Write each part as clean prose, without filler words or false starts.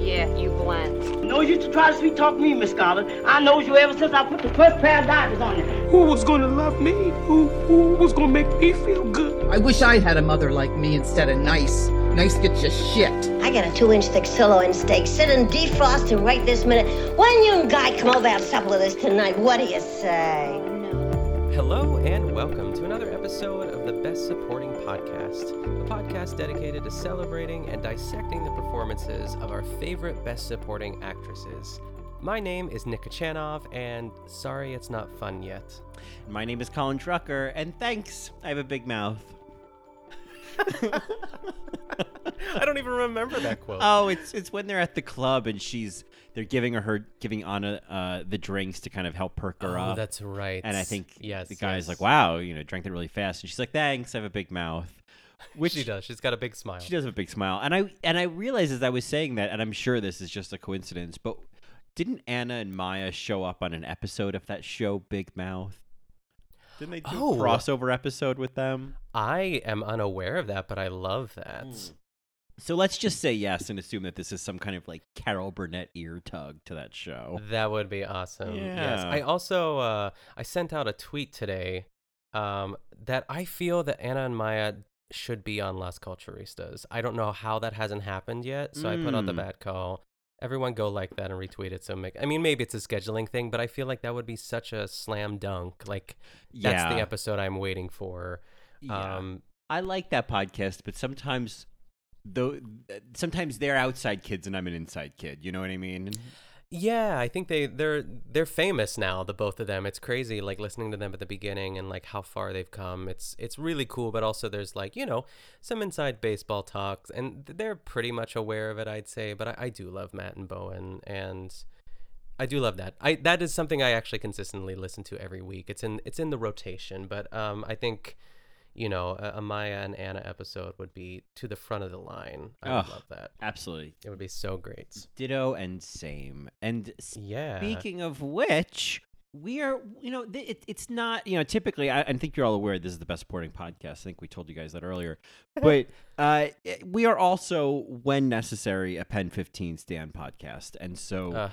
yeah, you blend. No use to try to sweet talk me, Miss Scarlett. I know you ever since I put the first pair of diapers on you. Who was going to love me? Who was going to make me feel good? I wish I had a mother like me instead of nice. Nice gets you shit. I got a 2-inch thick sirloin steak sitting defrosted right this minute. Why didn't you and Guy come over and supper with us tonight? What do you say? Hello and welcome to another episode of the Best Supporting Podcast, a podcast dedicated to celebrating and dissecting the performances of our favorite Best Supporting actresses. My name is Nick Kachanov, and sorry it's not fun yet. My name is Colin Drucker, and thanks, I have a big mouth. I don't even remember that quote. Oh, it's when they're at the club and they're giving her Anna the drinks to kind of help perk her up. Oh, that's right. And I think the guy's like, "Wow, drank it really fast." And she's like, "Thanks, I have a big mouth." Which she does. She's got a big smile. She does have a big smile. And I realized as I was saying that, and I'm sure this is just a coincidence, but didn't Anna and Maya show up on an episode of that show, Big Mouth? Didn't they do a crossover episode with them? I am unaware of that, but I love that. Mm. So let's just say yes and assume that this is some kind of like Carol Burnett ear tug to that show. That would be awesome. Yeah. Yes. I also I sent out a tweet today that I feel that Anna and Maya should be on Las Culturistas. I don't know how that hasn't happened yet, so I put out the bad call. Everyone go like that and retweet it. So maybe it's a scheduling thing, but I feel like that would be such a slam dunk. Like that's the episode I'm waiting for. Yeah. I like that podcast, but sometimes they're outside kids and I'm an inside kid. You know what I mean? Yeah, I think they're famous now, the both of them. It's crazy, like listening to them at the beginning and like how far they've come. It's really cool, but also there's like some inside baseball talks, and they're pretty much aware of it, I'd say. But I do love Matt and Bowen, and I do love that. That is something I actually consistently listen to every week. It's in the rotation, but I think. A Maya and Anna episode would be to the front of the line. I would love that. Absolutely. It would be so great. Ditto and same. And speaking of which, we are, it's not, typically, I think you're all aware this is the Best Supporting Podcast. I think we told you guys that earlier. But we are also, when necessary, a Pen15 Stan podcast. And so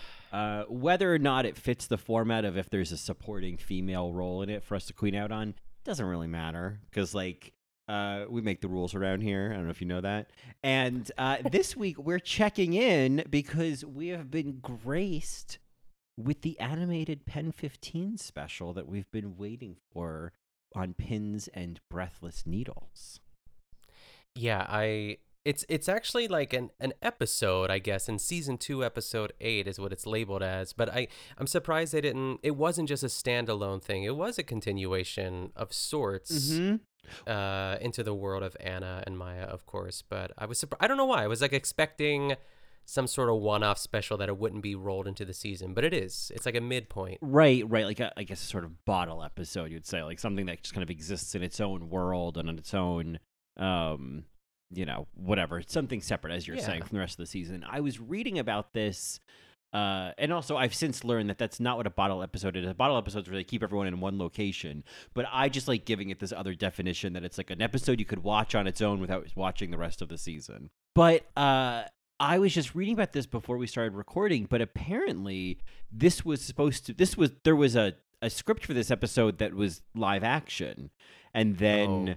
whether or not it fits the format of if there's a supporting female role in it for us to queen out on, doesn't really matter because we make the rules around here. I don't know if you know that. And this week we're checking in because we have been graced with the animated Pen15 special that we've been waiting for on pins and breathless needles. Yeah, it's actually like an episode, I guess, in season 2, episode 8 is what it's labeled as. But I'm surprised it wasn't just a standalone thing. It was a continuation of sorts into the world of Anna and Maya, of course. But I was surprised. I don't know why. I was like expecting some sort of one-off special that it wouldn't be rolled into the season, but it is. It's like a midpoint. Right. Like I guess a sort of bottle episode, you'd say, like something that just kind of exists in its own world and on its own. Whatever, something separate, as you're saying, from the rest of the season. I was reading about this, and also I've since learned that that's not what a bottle episode is. A bottle episode is where they keep everyone in one location, but I just like giving it this other definition that it's like an episode you could watch on its own without watching the rest of the season. But I was just reading about this before we started recording, but apparently this was there was a script for this episode that was live action. And then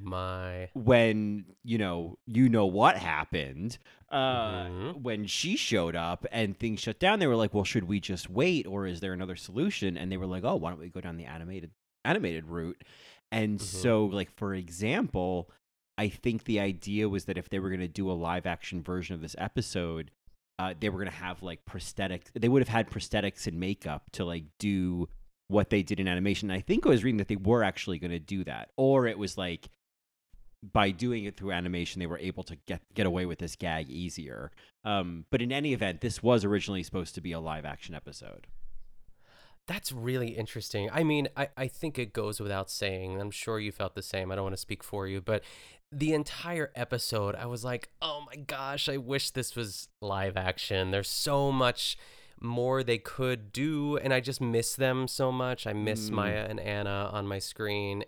when, what happened, when she showed up and things shut down, they were like, well, should we just wait or is there another solution? And they were like, oh, why don't we go down the animated route? And so, like, for example, I think the idea was that if they were going to do a live action version of this episode, they were going to have like prosthetics. They would have had prosthetics and makeup to like do what they did in animation. I think I was reading that they were actually going to do that, or it was like by doing it through animation they were able to get away with this gag easier. But in any event, this was originally supposed to be a live action episode. That's really interesting. I mean, I think it goes without saying. I'm sure you felt the same. I don't want to speak for you, but the entire episode, I was like, oh my gosh, I wish this was live action. There's so much more they could do, and I just miss them so much. I miss Maya and Anna on my screen.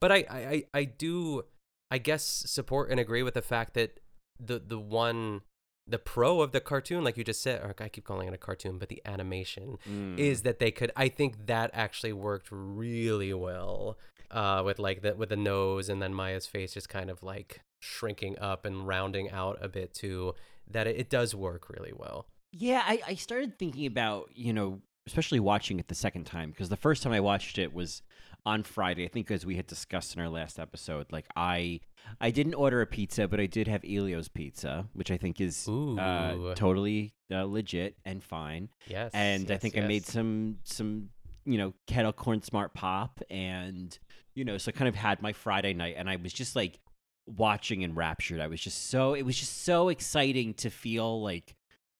But I do, I guess, support and agree with the fact that the pro of the cartoon, like you just said, or I keep calling it a cartoon, but the animation is that they could, I think that actually worked really well with the nose, and then Maya's face just kind of like shrinking up and rounding out a bit too, that it does work really well. Yeah, I started thinking about, especially watching it the second time, because the first time I watched it was on Friday, I think, as we had discussed in our last episode. Like, I didn't order a pizza, but I did have Elio's Pizza, which I think is totally legit and fine. Yes, and I think I made some kettle corn smart pop, and so I kind of had my Friday night, and I was just like watching enraptured. It was just so exciting to feel like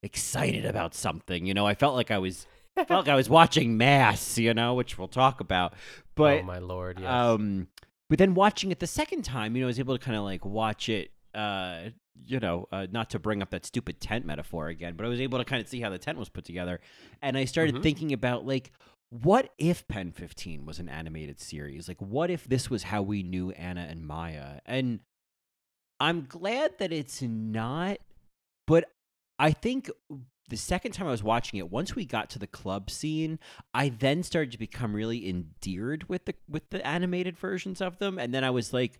excited about something. I felt like I was watching Mass, which we'll talk about. But, oh, my Lord, yes. But then watching it the second time, I was able to kind of like watch it, not to bring up that stupid tent metaphor again, but I was able to kind of see how the tent was put together. And I started thinking about, like, what if Pen15 was an animated series? Like, what if this was how we knew Anna and Maya? And I'm glad that it's not, but I think the second time I was watching it, once we got to the club scene, I then started to become really endeared with the animated versions of them, and then I was like,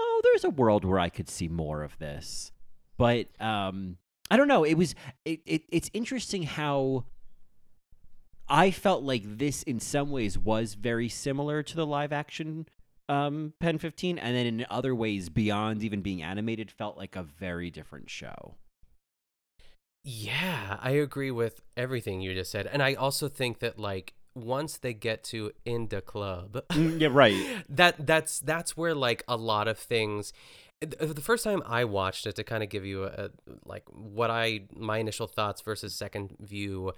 "Oh, there's a world where I could see more of this." But I don't know. It's interesting how I felt like this, in some ways, was very similar to the live action Pen15, and then in other ways, beyond even being animated, felt like a very different show. Yeah, I agree with everything you just said. And I also think that, like, once they get to in the club, yeah, right. That's where, like, a lot of things. The first time I watched it, to kind of give you my initial thoughts versus second view,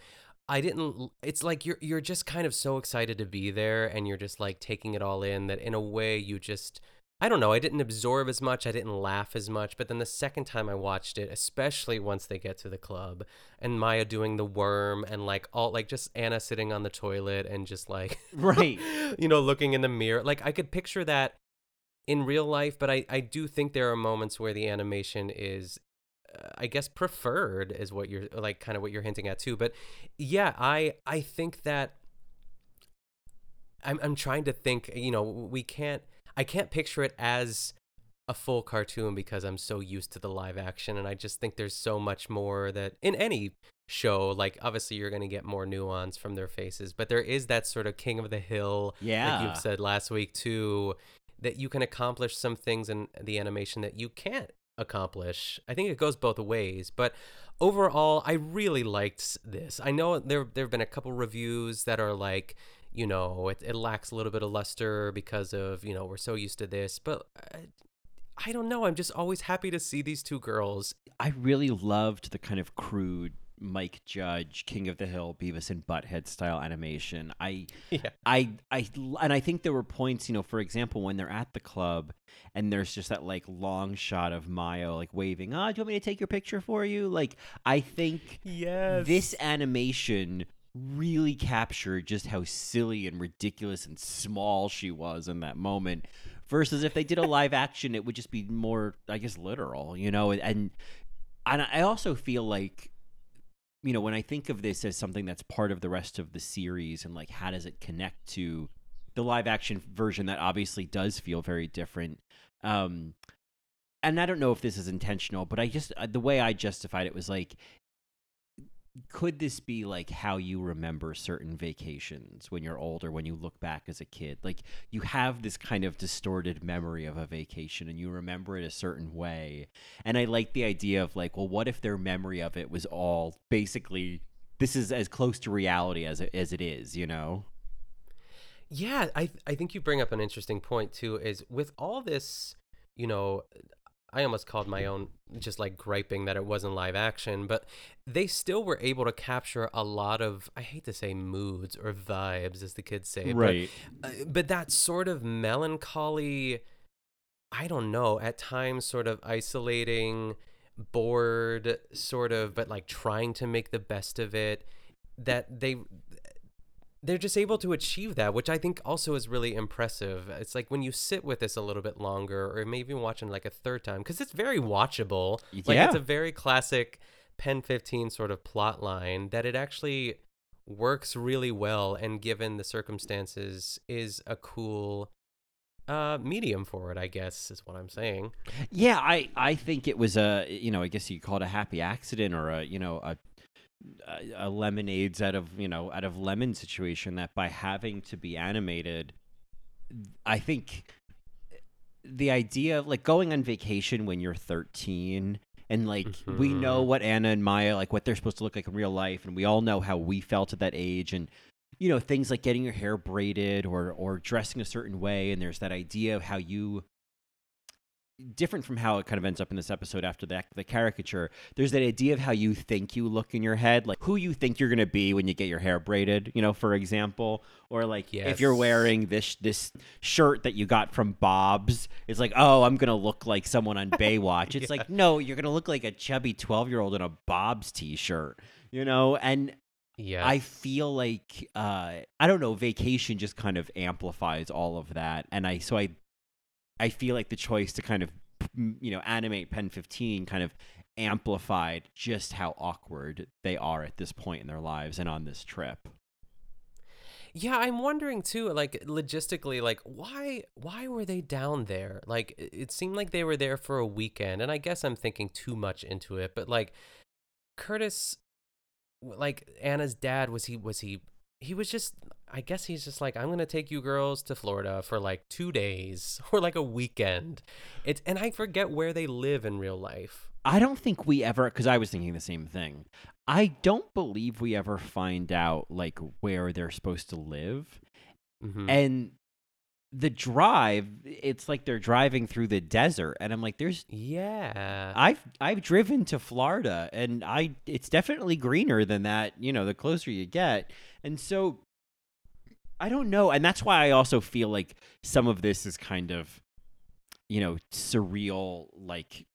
it's like you're just kind of so excited to be there, and you're just like taking it all in, that in a way you just, I don't know, I didn't absorb as much, I didn't laugh as much, but then the second time I watched it, especially once they get to the club, and Maya doing the worm, and like all, like just Anna sitting on the toilet and just like, right, looking in the mirror. Like, I could picture that in real life, but I do think there are moments where the animation is, I guess, preferred, is what you're like, kind of what you're hinting at too. But yeah, I think that I'm trying to think, I can't picture it as a full cartoon because I'm so used to the live action, and I just think there's so much more that in any show, like, obviously you're going to get more nuance from their faces, but there is that sort of King of the Hill, like you've said last week too, that you can accomplish some things in the animation that you can't accomplish. I think it goes both ways, but overall, I really liked this. I know there have been a couple reviews that are like, it lacks a little bit of luster because of, we're so used to this. But I don't know. I'm just always happy to see these two girls. I really loved the kind of crude Mike Judge, King of the Hill, Beavis and Butthead style animation. I think there were points, for example, when they're at the club and there's just that like long shot of Maya like waving, do you want me to take your picture for you? Like, I think this animation really captured just how silly and ridiculous and small she was in that moment, versus if they did a live action, it would just be more, I guess, literal, and I also feel like, when I think of this as something that's part of the rest of the series, and like, how does it connect to the live action version that obviously does feel very different, and I don't know if this is intentional, but I just, the way I justified it was like, could this be like how you remember certain vacations when you're older, when you look back as a kid? Like, you have this kind of distorted memory of a vacation and you remember it a certain way. And I like the idea of like, well, what if their memory of it was all basically, this is as close to reality as it is, Yeah, I think you bring up an interesting point too, is with all this, I almost called my own just like griping that it wasn't live action, but they still were able to capture a lot of, I hate to say moods or vibes as the kids say, right? But that sort of melancholy, I don't know, at times sort of isolating, bored sort of, but like trying to make the best of it, that they're just able to achieve that, which I think also is really impressive. It's like when you sit with this a little bit longer or maybe watching like a third time, because it's very watchable. Yeah. Like it's a very classic Pen15 sort of plot line that it actually works really well, and given the circumstances is a cool medium for it, I guess is what I'm saying. Yeah, I think it was a, you know, I guess you call it a happy accident or a, you know, a lemonades out of lemon situation, that by having to be animated, I think the idea of like going on vacation when you're 13 and like mm-hmm. we know what Anna and Maya, like what they're supposed to look like in real life, and we all know how we felt at that age, and you know, things like getting your hair braided or dressing a certain way, and there's that idea of how you, different from how it kind of ends up in this episode after that, the caricature, there's that idea of how you think you look in your head, like who you think you're going to be when you get your hair braided, you know, for example, or like yes. if you're wearing this shirt that you got from Bob's, it's like, oh, I'm going to look like someone on Baywatch. It's yeah. like, no, you're going to look like a chubby 12-year-old in a Bob's t-shirt, you know, and yeah, I feel like, I don't know, vacation just kind of amplifies all of that, and I feel like the choice to kind of, you know, animate Pen15 kind of amplified just how awkward they are at this point in their lives and on this trip. Yeah, I'm wondering too, like logistically, like why were they down there? Like it seemed like they were there for a weekend, and I guess I'm thinking too much into it, but like Curtis, like Anna's dad, he was just, I guess he's just like, I'm going to take you girls to Florida for like 2 days or like a weekend. And I forget where they live in real life. I don't think we ever, because I was thinking the same thing. I don't believe we ever find out like where they're supposed to live. Mm-hmm. And the drive, it's like they're driving through the desert. And I'm like, I've driven to Florida, and it's definitely greener than that, you know, the closer you get. And so I don't know. And that's why I also feel like some of this is kind of, you know, surreal, like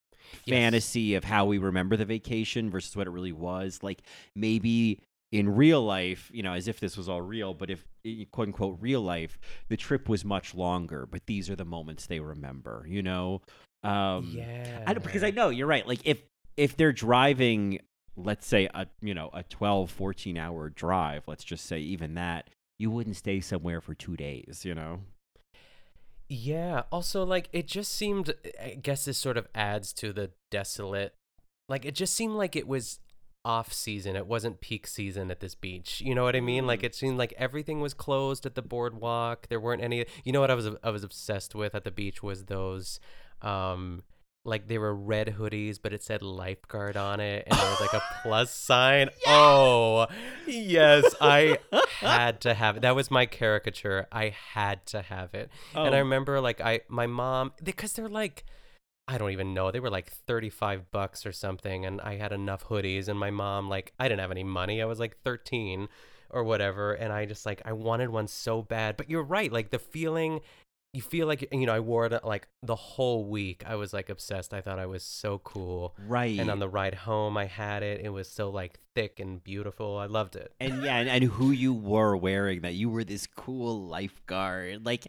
yes. fantasy of how we remember the vacation versus what it really was. Like maybe in real life, you know, as if this was all real, but if quote unquote real life, the trip was much longer, but these are the moments they remember, you know? Because I know you're right. Like if they're driving, let's say a 12, 14 hour drive, let's just say even that, you wouldn't stay somewhere for 2 days, you know? Yeah. Also like it just seemed, I guess this sort of adds to the desolate, like it just seemed like it was off season. It wasn't peak season at this beach. You know what I mean? Like it seemed like everything was closed at the boardwalk. There weren't any, you know what I was obsessed with at the beach was those, like they were red hoodies, but it said lifeguard on it. And there was like a plus sign. Yes! Oh yes. I had to have it. That was my caricature. I had to have it. Oh. And I remember like my mom, because they're like, I don't even know. They were like $35 or something, and I had enough hoodies. And my mom, like, I didn't have any money. I was like 13 or whatever, and I just like I wanted one so bad. But you're right, like the feeling, you feel like, you know, I wore it like the whole week. I was like obsessed. I thought I was so cool. Right. And on the ride home, I had it. It was so like thick and beautiful. I loved it. And yeah, and who you were wearing that? You were this cool lifeguard. Like,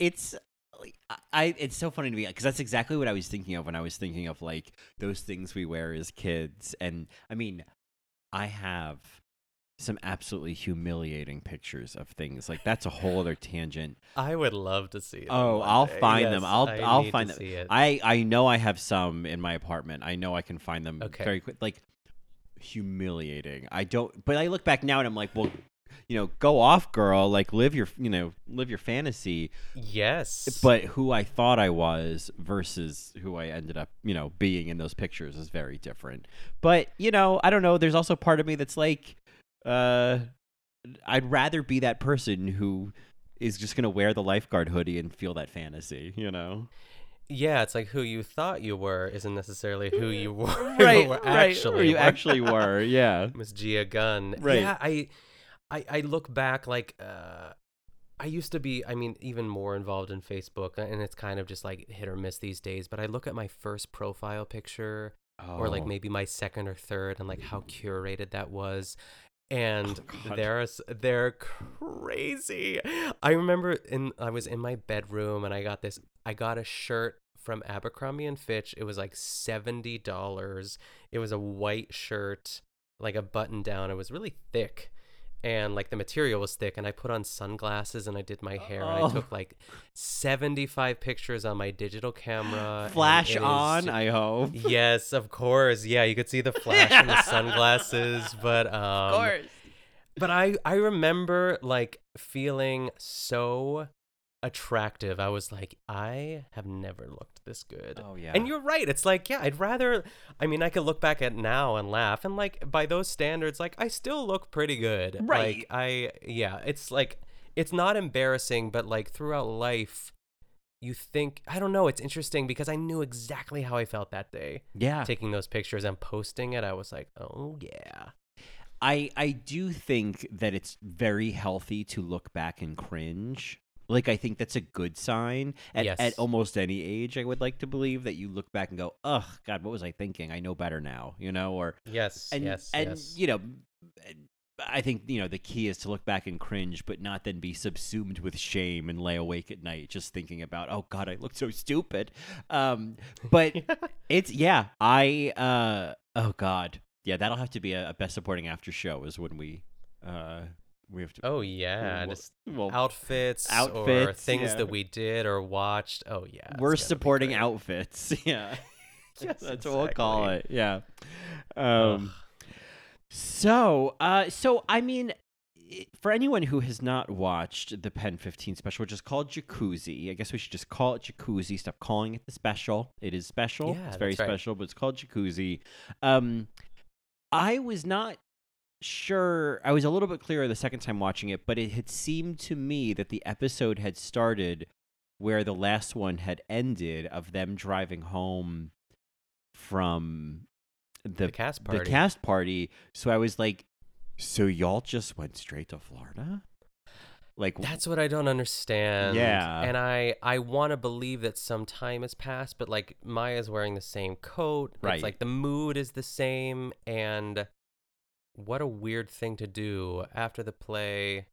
it's so funny to me because that's exactly what I was thinking of when I was thinking of like those things we wear as kids. And I mean, I have some absolutely humiliating pictures of things like that's a whole other tangent. I would love to see them. Oh, I'll find them. I'll find them. I know I have some in my apartment. I know I can find them very quick. Like humiliating. But I look back now and I'm like, well, you know, go off, girl, like live your fantasy. Yes. But who I thought I was versus who I ended up, you know, being in those pictures is very different. But, you know, I don't know. There's also part of me that's like, I'd rather be that person who is just going to wear the lifeguard hoodie and feel that fantasy, you know? Yeah, it's like who you thought you were isn't necessarily who you were, who you actually were. Yeah, Miss Gia Gunn. Right. Yeah, I look back like I used to be. I mean, even more involved in Facebook, and it's kind of just like hit or miss these days. But I look at my first profile picture, or like maybe my second or third, and like how curated that was. And they're crazy. I remember I was in my bedroom and I got a shirt from Abercrombie & Fitch. It was like $70. It was a white shirt, like a button down. It was really thick and like the material was thick. And I put on sunglasses and I did my hair and I took like 75 pictures on my digital camera. Flash on, I hope. Yes, of course. Yeah, you could see the flash in the sunglasses, but of course. But I remember like feeling so attractive. I was like, I have never looked this good. Oh yeah. And you're right. It's like, yeah, I'd rather, I mean, I could look back at now and laugh, and like by those standards, like I still look pretty good. Right. Like it's like, it's not embarrassing, but like throughout life, you think, I don't know, it's interesting because I knew exactly how I felt that day. Yeah. Taking those pictures and posting it, I was like, oh yeah. I do think that it's very healthy to look back and cringe. Like, I think that's a good sign. At almost any age, I would like to believe that you look back and go, ugh, God, what was I thinking? I know better now, you know? Or Yes. You know, I think, you know, the key is to look back and cringe, but not then be subsumed with shame and lay awake at night just thinking about, oh, God, I look so stupid. But it's, yeah, oh, God. Yeah, that'll have to be a best supporting after show is when we have to. Oh yeah, outfits or things that we did or watched. Oh yeah, we're supporting outfits. Yeah, yes, that's exactly what we'll call it. Yeah. So I mean, for anyone who has not watched the Pen15 special, which is called Jacuzzi, I guess we should just call it Jacuzzi. Stop calling it the special. It is special. Yeah, it's very special, but it's called Jacuzzi. I was not sure, I was a little bit clearer the second time watching it, but it had seemed to me that the episode had started where the last one had ended, of them driving home from the cast party. So I was like, so y'all just went straight to Florida? Like, that's what I don't understand. Yeah. And I want to believe that some time has passed, but like Maya's wearing the same coat. Right. It's like the mood is the same, and what a weird thing to do. After the play,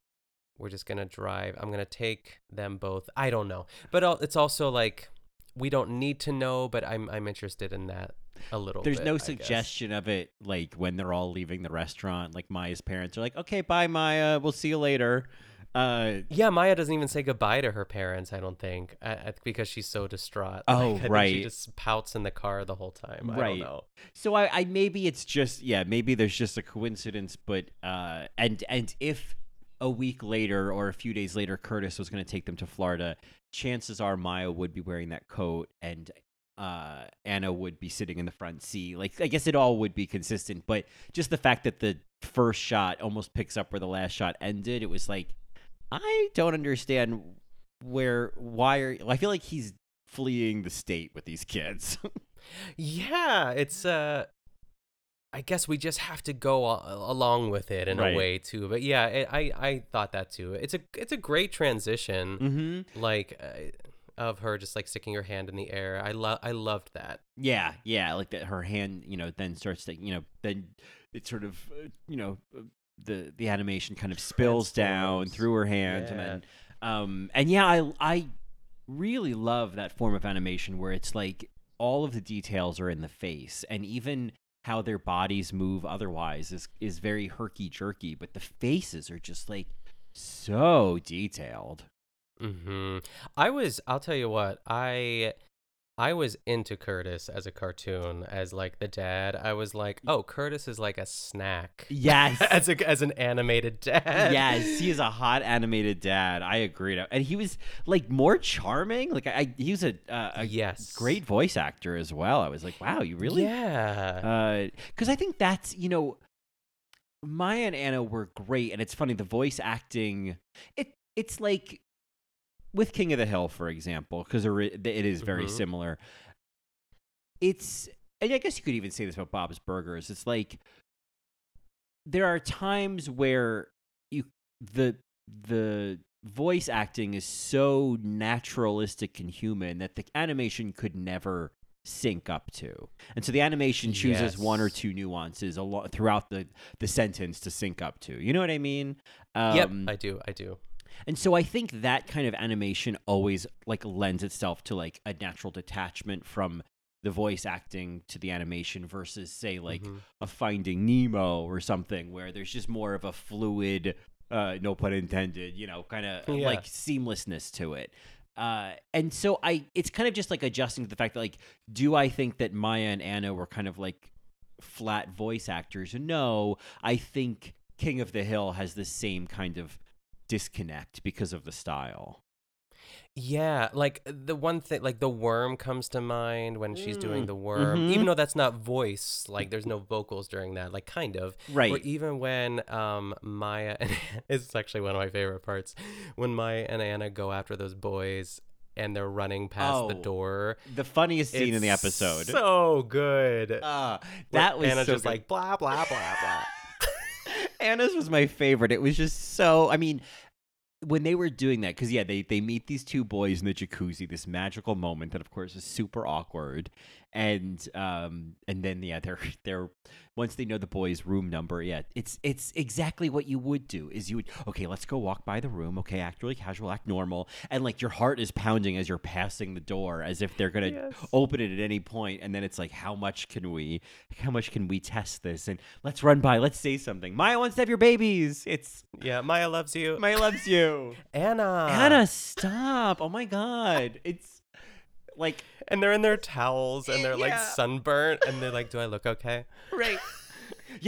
we're just going to drive. I'm going to take them both. I don't know. But it's also like, we don't need to know, but I'm interested in that a little bit. There's no suggestion of it, like, when they're all leaving the restaurant, like, Maya's parents are like, okay, bye, Maya. We'll see you later. Yeah, Maya doesn't even say goodbye to her parents, I don't think, because she's so distraught. Oh, like, right. She just pouts in the car the whole time. Right. I don't know. So I maybe it's just, yeah, maybe there's just a coincidence, but and if a week later or a few days later Curtis was going to take them to Florida, chances are Maya would be wearing that coat and Anna would be sitting in the front seat. Like, I guess it all would be consistent, but just the fact that the first shot almost picks up where the last shot ended, it was like, I don't understand I feel like he's fleeing the state with these kids. Yeah, it's, I guess we just have to go along with it in a way too. But yeah, I thought that too. It's a great transition, like of her just like sticking her hand in the air. I loved that. Yeah, like that her hand, you know, then starts to, you know, then it sort of, you know, the animation kind of spills down through her hand, yeah. and I really love that form of animation where it's like all of the details are in the face, and even how their bodies move otherwise is very herky-jerky, but the faces are just like so detailed. I'll tell you what, I was into Curtis as a cartoon, as like the dad. I was like, oh, Curtis is like a snack. Yes. as an animated dad. Yes, he is a hot animated dad. I agree. And he was like more charming. Like he was a great voice actor as well. I was like, wow, you really? Yeah. Because I think that's, you know, Maya and Anna were great. And it's funny, the voice acting, it's like, with King of the Hill, for example, because it is very similar. It's, and I guess you could even say this about Bob's Burgers. It's like there are times where the voice acting is so naturalistic and human that the animation could never sync up to. And so the animation chooses one or two nuances throughout the sentence to sync up to. You know what I mean? Yep, I do. And so I think that kind of animation always like lends itself to like a natural detachment from the voice acting to the animation versus say like a Finding Nemo or something where there's just more of a fluid, no pun intended, you know, kind of like seamlessness to it. And so it's kind of just like adjusting to the fact that like, do I think that Maya and Anna were kind of like flat voice actors? No, I think King of the Hill has the same kind of disconnect because of the style. Yeah, like the one thing, like the worm comes to mind when she's doing the worm, even though that's not voice, like there's no vocals during that, like kind of. Right. Or even when Maya and it's actually one of my favorite parts, when Maya and Anna go after those boys and they're running past the door. The funniest scene in the episode. So good. That was Anna so just good. Like blah, blah, blah, blah. Anna's was my favorite. It was just so, I mean, when they were doing that, because, they meet these two boys in the jacuzzi, this magical moment that, of course, is super awkward. And then, they're once they know the boy's room number, it's exactly what you would do is let's go walk by the room. Okay, act really casual, act normal. And, like, your heart is pounding as you're passing the door as if they're going to open it at any point. And then it's like, how much can we test this? And let's run by. Let's say something. Maya wants to have your babies. Maya loves you. Maya loves you. Anna, stop. Oh, my God. It's. Like, and they're in their towels and they're like sunburnt and they're like, do I look okay? Right.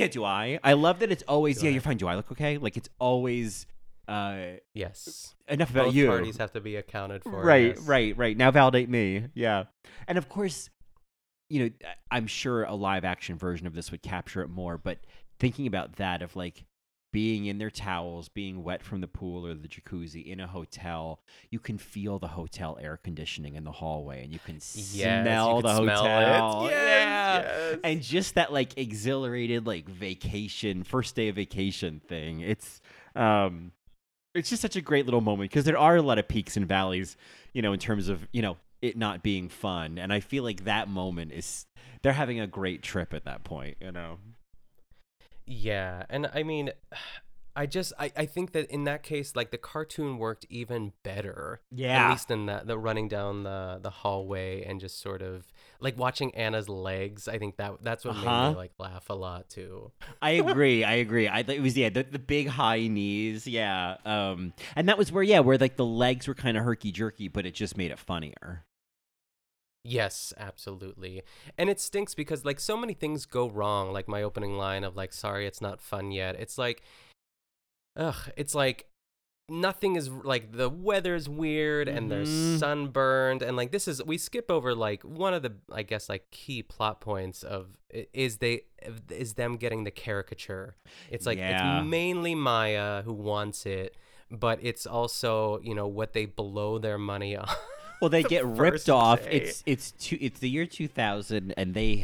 Do I? I love that it's always, you're fine. Do I look okay? Like it's always. Yes. Enough about you. Both parties have to be accounted for. Right. Now validate me. Yeah. And of course, you know, I'm sure a live action version of this would capture it more. But thinking about that of like being in their towels, being wet from the pool or the jacuzzi in a hotel, you can feel the hotel air conditioning in the hallway and you can smell you can the smell hotel. Yes. And just that like exhilarated like vacation, first day of vacation thing. It's just such a great little moment because there are a lot of peaks and valleys, you know, in terms of, you know, it not being fun. And I feel like that moment is they're having a great trip at that point, you know. Yeah, and I mean, I think that in that case, like the cartoon worked even better. Yeah. At least in the running down the hallway and just sort of like watching Anna's legs. I think that's what made me like laugh a lot too. I agree. It was the big high knees. Yeah. And that was where like the legs were kind of herky jerky, but it just made it funnier. Yes, absolutely. And it stinks because like so many things go wrong, like my opening line of like, sorry, it's not fun yet. It's like, it's like nothing is like the weather's weird and they're sunburned. And like we skip over like one of the, I guess, like key plot points is them getting the caricature. It's like it's mainly Maya who wants it, but it's also, you know, what they blow their money on. Well, they get ripped off. It's the year 2000, and they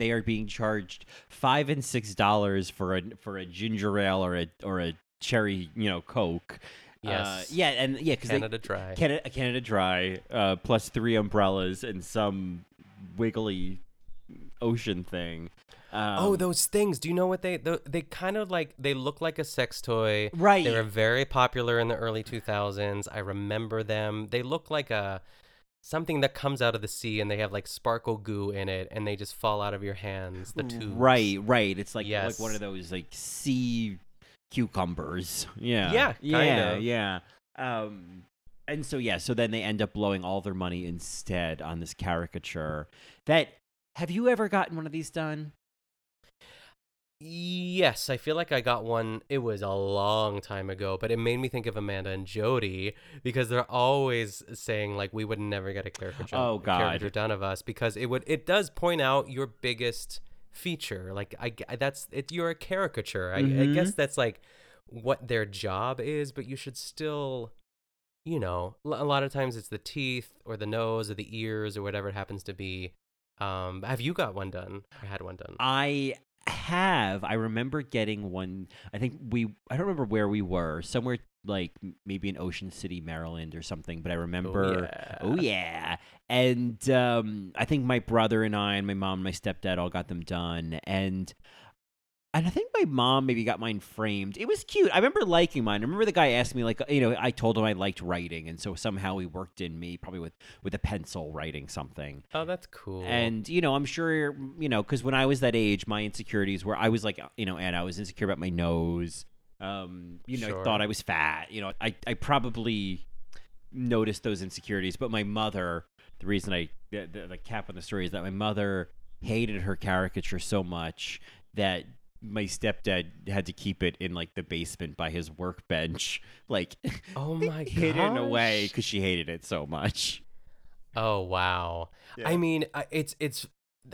are being charged $5 and $6 for a ginger ale or a cherry, you know, Coke. Yes. Because Canada Dry plus 3 umbrellas and some wiggly ocean thing. Those things. Do you know what they kind of like? They look like a sex toy. Right. They were very popular in the early 2000s. I remember them. They look like something that comes out of the sea, and they have like sparkle goo in it, and they just fall out of your hands. The tubes. Right. It's like like one of those like sea cucumbers. Yeah, kind of. And so so then they end up blowing all their money instead on this caricature. That have you ever gotten one of these done? Yes, I feel like I got one. It was a long time ago, but it made me think of Amanda and Jody because they're always saying like we would never get a caricature, caricature done of us because it does point out your biggest feature. Like you're a caricature. I guess that's like what their job is, but you should still you know, a lot of times it's the teeth or the nose or the ears or whatever it happens to be. Have you got one done? Or had one done? I remember getting one. I don't remember where we were, somewhere like maybe in Ocean City, Maryland or something, but I remember, oh yeah. And I think my brother and I and my mom and my stepdad all got them done. And I think my mom maybe got mine framed. It was cute. I remember liking mine. I remember the guy asked me, like, you know, I told him I liked writing. And so somehow he worked in me probably with a pencil writing something. Oh, that's cool. And, you know, I'm sure, you know, because when I was that age, my insecurities were, I was like, you know, and I was insecure about my nose. You know, sure. I thought I was fat. You know, I probably noticed those insecurities. But my mother, the reason the cap on the story is that my mother hated her caricature so much that my stepdad had to keep it in like the basement by his workbench, like, oh my god, hidden away because she hated it so much. Oh wow, yeah. I mean, it's.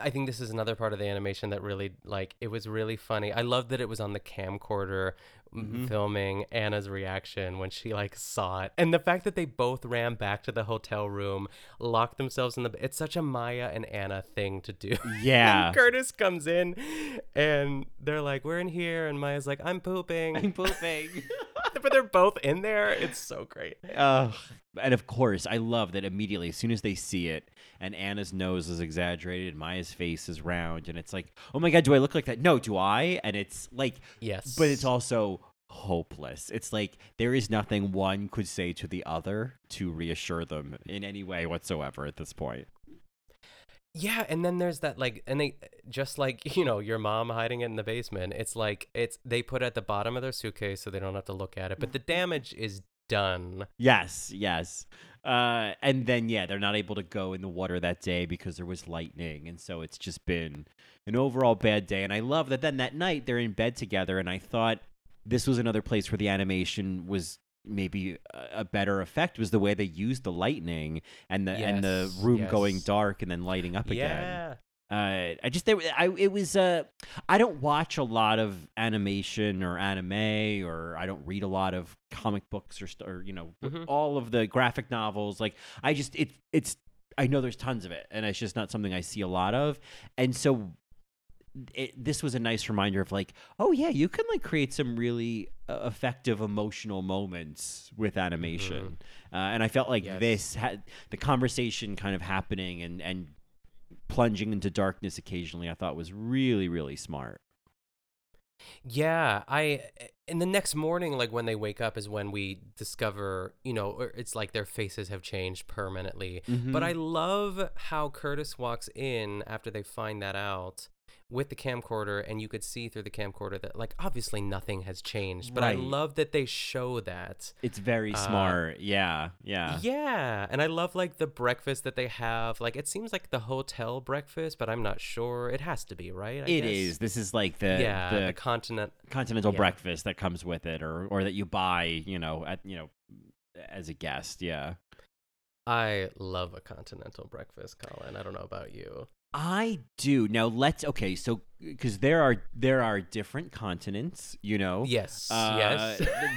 I think this is another part of the animation that really, like, it was really funny. I loved that it was on the camcorder, mm-hmm. filming Anna's reaction when she like saw it, and the fact that they both ran back to the hotel room, locked themselves in the. It's such a Maya and Anna thing to do. Yeah. And Curtis comes in, and they're like, "We're in here," and Maya's like, "I'm pooping." But they're both in there. It's so great. And of course, I love that immediately as soon as they see it, and Anna's nose is exaggerated, Maya's face is round, and it's like, oh my god, do I look like that? No, do I? And it's like, yes, but it's also hopeless. It's like there is nothing one could say to the other to reassure them in any way whatsoever at this point. Yeah, and then there's that, like, and they just, like, you know, your mom hiding it in the basement. It's like they put it at the bottom of their suitcase so they don't have to look at it, but the damage is done. Yes. And then they're not able to go in the water that day because there was lightning, and so it's just been an overall bad day. And I love that then that night they're in bed together, and I thought this was another place where the animation was maybe a better effect, was the way they used the lightning and the and the room going dark and then lighting up again. I don't watch a lot of animation or anime, or I don't read a lot of comic books or you know, mm-hmm. all of the graphic novels. Like, I just it's I know there's tons of it, and it's just not something I see a lot of. And so this was a nice reminder of like, oh yeah, you can like create some really effective emotional moments with animation. Mm-hmm. And I felt like this had the conversation kind of happening and plunging into darkness occasionally, I thought was really, really smart. Yeah, and the next morning, like when they wake up is when we discover, you know, it's like their faces have changed permanently. Mm-hmm. But I love how Curtis walks in after they find that out with the camcorder, and you could see through the camcorder that, like, obviously nothing has changed, but right. I love that they show that. It's very smart. Yeah. And I love, like, the breakfast that they have. Like, it seems like the hotel breakfast, but I'm not sure. It has to be, right? I guess. This is like the continental breakfast that comes with it, or that you buy, you know, at, you know, as a guest. Yeah. I love a continental breakfast, Colin. I don't know about you. I do. Now so because there are different continents, you know. Yes.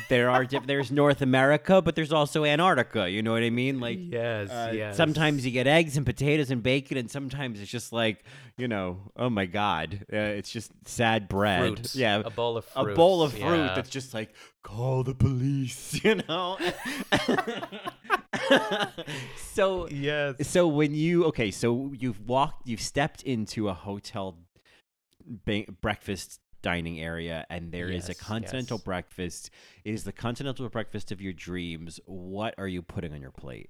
There's North America, but there's also Antarctica, you know what I mean? Like, yes. Sometimes you get eggs and potatoes and bacon, and sometimes it's just like, you know, oh my god, it's just sad bread. Fruit. Yeah. A bowl of fruit that's just like, call the police, you know. So you've stepped into a hotel breakfast dining area, and there is a continental breakfast. It is the continental breakfast of your dreams. What are you putting on your plate?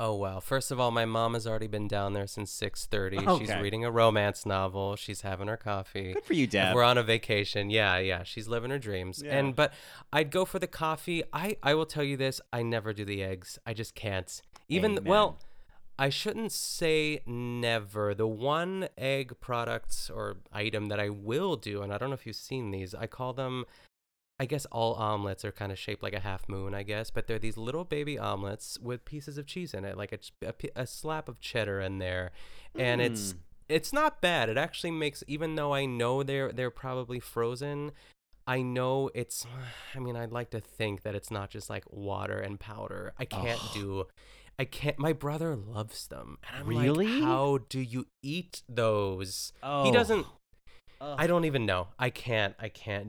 Oh, well, first of all, my mom has already been down there since 6:30. Okay. She's reading a romance novel. She's having her coffee. Good for you, Dad. We're on a vacation. Yeah. She's living her dreams. Yeah. But I'd go for the coffee. I will tell you this. I never do the eggs. I just can't. Well, I shouldn't say never. The one egg product or item that I will do, and I don't know if you've seen these, I call them, I guess all omelets are kind of shaped like a half moon, I guess, but they're these little baby omelets with pieces of cheese in it, like a slap of cheddar in there, and it's not bad. It actually makes, even though I know they're probably frozen, I know it's, I mean, I'd like to think that it's not just like water and powder. I can't do, I can't, my brother loves them. And I'm like, how do you eat those? Oh. He doesn't, I don't even know. I can't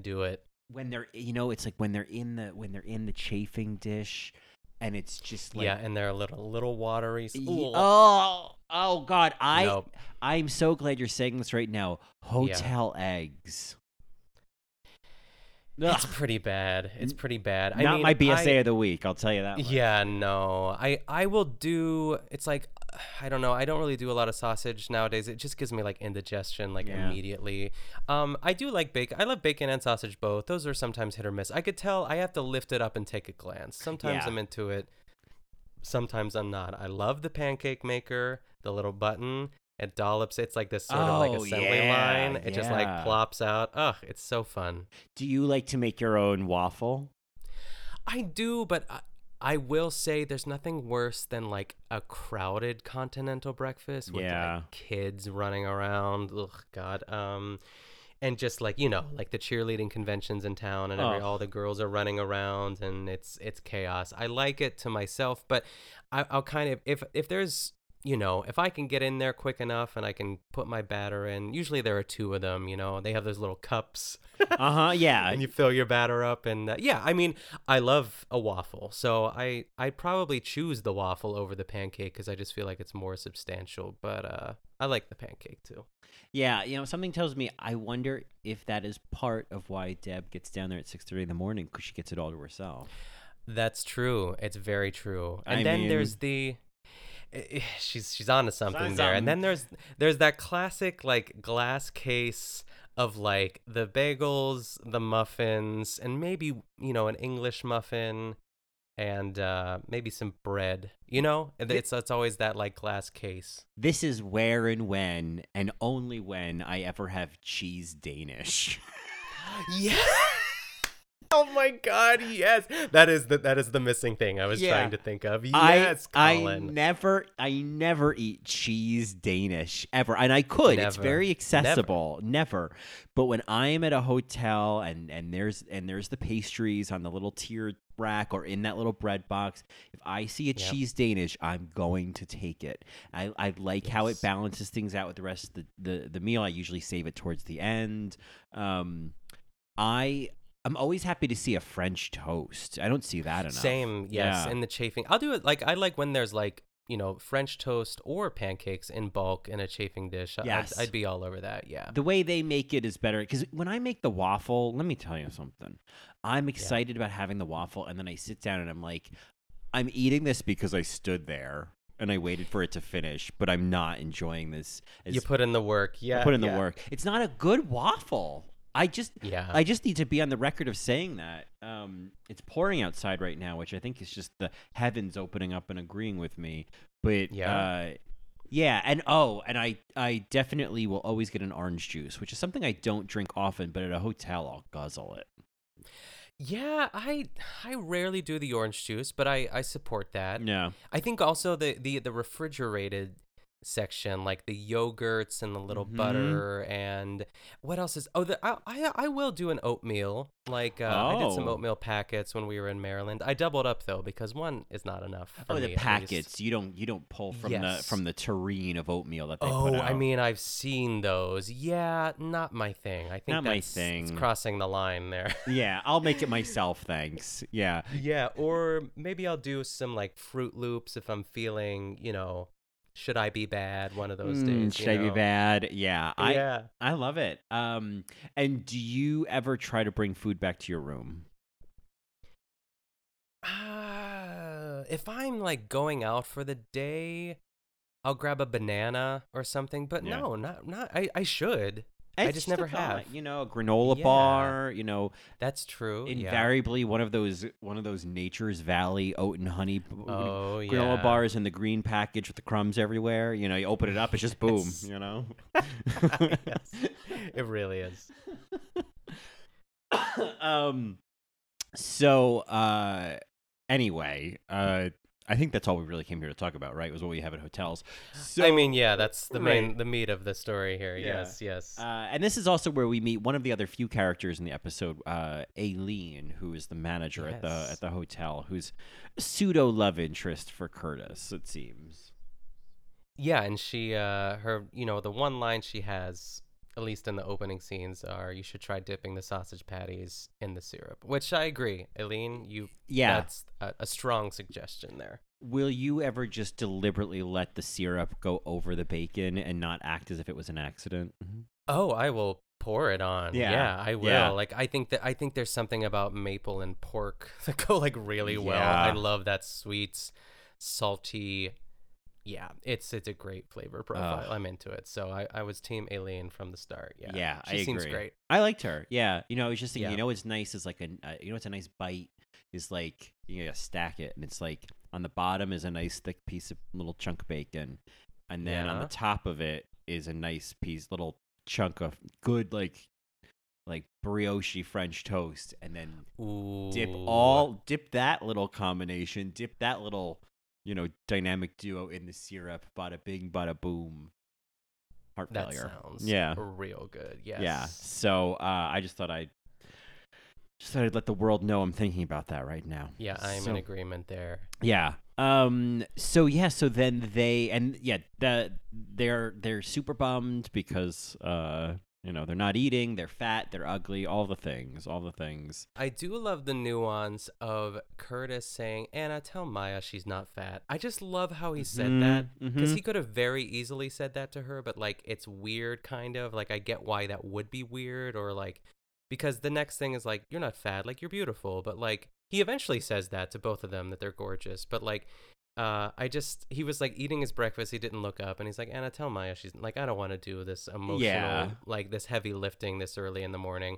do it. When they're, you know, it's like when they're in the chafing dish and it's just like. Yeah, and they're a little watery. Ooh. Oh God. Nope. I'm so glad you're saying this right now. Hotel eggs. It's pretty bad. Not my BSA of the week, I'll tell you that much. Yeah, no. I will do, it's like, I don't know. I don't really do a lot of sausage nowadays. It just gives me like indigestion immediately. I do like bacon. I love bacon and sausage both. Those are sometimes hit or miss. I could tell I have to lift it up and take a glance. Sometimes I'm into it. Sometimes I'm not. I love the pancake maker, the little button. It dollops. It's like this sort of like assembly line. It just like plops out. Ugh, it's so fun. Do you like to make your own waffle? I do, but I will say there's nothing worse than like a crowded continental breakfast with like kids running around. Ugh, God. And just like, you know, like the cheerleading conventions in town and all the girls are running around and it's chaos. I like it to myself, but I'll kind of, if there's, you know, if I can get in there quick enough and I can put my batter in, usually there are two of them, you know, they have those little cups. Yeah. And you fill your batter up. And I mean, I love a waffle. So I probably choose the waffle over the pancake because I just feel like it's more substantial. But I like the pancake too. Yeah. You know, something tells me, I wonder if that is part of why Deb gets down there at 6:30 in the morning, because she gets it all to herself. That's true. It's very true. And there's the... She's onto something there. And then there's that classic like glass case of like the bagels, the muffins, and maybe, you know, an English muffin and maybe some bread. You know, it's always that like glass case. This is where and when and only when I ever have cheese Danish. Yeah. Oh my God! Yes, that is the missing thing I was trying to think of. Yes, Colin. I never eat cheese Danish ever, and I could. Never. It's very accessible. Never. But when I am at a hotel and there's the pastries on the little tiered rack or in that little bread box, if I see a cheese Danish, I'm going to take it. I like how it balances things out with the rest of the meal. I usually save it towards the end. I'm always happy to see a French toast. I don't see that enough. Same, yes, in the chafing. I'll do it like I like when there's like, you know, French toast or pancakes in bulk in a chafing dish. Yes. I'd be all over that, yeah. The way they make it is better. Because when I make the waffle, let me tell you something. I'm excited about having the waffle, and then I sit down and I'm like, I'm eating this because I stood there and I waited for it to finish, but I'm not enjoying this. You put in the work, yeah. I put in the work. It's not a good waffle. I just need to be on the record of saying that. It's pouring outside right now, which I think is just the heavens opening up and agreeing with me. But I definitely will always get an orange juice, which is something I don't drink often, but at a hotel I'll guzzle it. Yeah, I rarely do the orange juice, but I support that. Yeah. I think also the refrigerated section, like the yogurts and the little butter, and what else is I will do an oatmeal, like I did some oatmeal packets when we were in Maryland. I doubled up though because one is not enough for me, the packets. You don't pull from the tureen of oatmeal that they put out. I mean, I've seen those. Not my thing. I think not my thing. It's crossing the line there. I'll make it myself, thanks. Or maybe I'll do some like Fruit Loops if I'm feeling, you know, should I be bad one of those days? Should I be bad? Yeah. I love it. And do you ever try to bring food back to your room? If I'm like going out for the day, I'll grab a banana or something. But no, not. I should. I just never have. You know, a granola bar. You know, that's true. Invariably, one of those Nature's Valley oat and honey granola bars in the green package with the crumbs everywhere. You know, you open it up, it's just boom. You know, it really is. So, anyway, I think that's all we really came here to talk about, right? Was what we have at hotels. So, I mean, yeah, that's the main, the meat of the story here. Yeah. Yes, yes. And this is also where we meet one of the other few characters in the episode, Aileen, who is the manager at the hotel, who's a pseudo love interest for Curtis, it seems. Yeah, and she, her, you know, the one line she has, at least in the opening scenes, are you should try dipping the sausage patties in the syrup, which I agree, Aileen, that's a strong suggestion there. Will you ever just deliberately let the syrup go over the bacon and not act as if it was an accident? Oh, I will pour it on. Yeah I will. Yeah. Like, I think there's something about maple and pork that go like really well. I love that sweet, salty. Yeah, it's a great flavor profile. I'm into it. So I was team Aileen from the start. Yeah, yeah, she seems great. I liked her. Yeah, you know, I was just thinking, you know, it's nice is like it's a nice bite is like you gotta stack it, and it's like on the bottom is a nice thick piece of little chunk bacon, and then on the top of it is a nice piece, little chunk of good like brioche French toast, and then dip that little combination, dip that little, you know, dynamic duo in the syrup, bada bing, bada boom. Heart failure. That sounds real good. Yes. Yeah. So I just thought I'd let the world know I'm thinking about that right now. Yeah, I'm in agreement there. Yeah. So then they're super bummed because you know, they're not eating, they're fat, they're ugly, all the things. I do love the nuance of Curtis saying, Anna, tell Maya she's not fat. I just love how he said that, because he could have very easily said that to her, but, like, it's weird, kind of. Like, I get why that would be weird, or, like, because the next thing is, like, you're not fat, like, you're beautiful. But, like, he eventually says that to both of them, that they're gorgeous. But, like, he was like eating his breakfast, he didn't look up, and he's like, Anna, tell Maya she's like, I don't want to do this emotional, like this heavy lifting this early in the morning.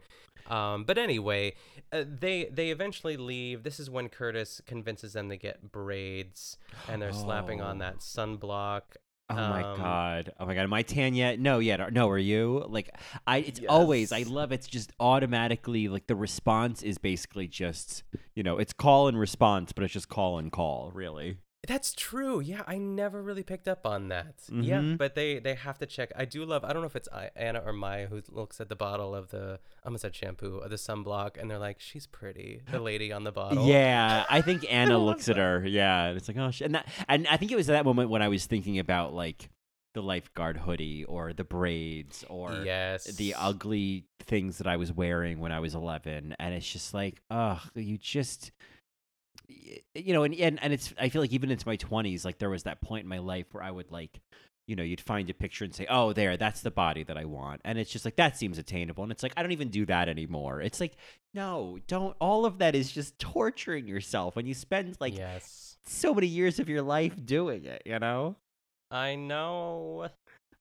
But anyway, they eventually leave. This is when Curtis convinces them to get braids, and they're slapping on that sunblock. Oh my god, am I tan yet? No, are you? Like, always, I love it's just automatically, like, the response is basically just, you know, it's call and response, but it's just call and call, really. That's true. Yeah, I never really picked up on that. Mm-hmm. Yeah, but they have to check. I do love, I don't know if it's Anna or Maya who looks at the bottle of the, I almost said shampoo, of the sunblock, and they're like, she's pretty, the lady on the bottle. Yeah, I think Anna looks at her. Yeah, and it's like, oh, shit. And I think it was that moment when I was thinking about, like, the lifeguard hoodie or the braids or the ugly things that I was wearing when I was 11. And it's just like, ugh, you just... You know, and it's, I feel like even into my 20s, like, there was that point in my life where I would, like, you know, you'd find a picture and say, oh, there, that's the body that I want. And it's just like, that seems attainable. And it's like, I don't even do that anymore. It's like, no, don't. All of that is just torturing yourself when you spend, like, so many years of your life doing it, you know? I know.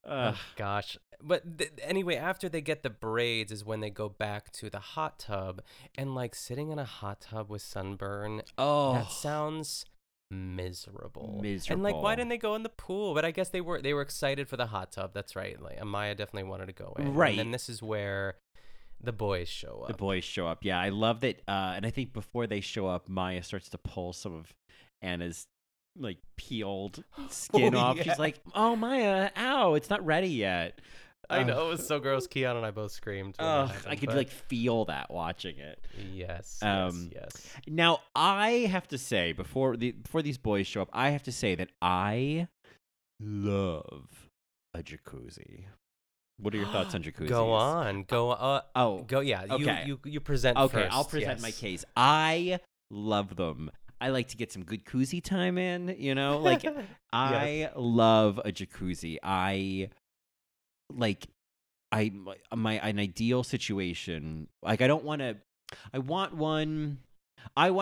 Oh, gosh. But anyway, after they get the braids is when they go back to the hot tub, and, like, sitting in a hot tub with sunburn. Oh, that sounds miserable. And, like, why didn't they go in the pool? But I guess they were excited for the hot tub. That's right. Like, Amaya definitely wanted to go in. Right. And then this is where the boys show up. Yeah, I love that. And I think before they show up, Maya starts to pull some of Anna's, like, peeled skin off. Yeah. She's like, oh, Maya, ow, it's not ready yet. I know, it was so gross. Keon and I both screamed. I could, like, feel that watching it. Yes. Now, I have to say, before these boys show up, I have to say that I love a jacuzzi. What are your thoughts on jacuzzis? Go on. Yeah. Okay. You present. Okay, first. I'll present my case. I love them. I like to get some good koozie time in, you know? Like, I love a jacuzzi. An ideal situation, like, I want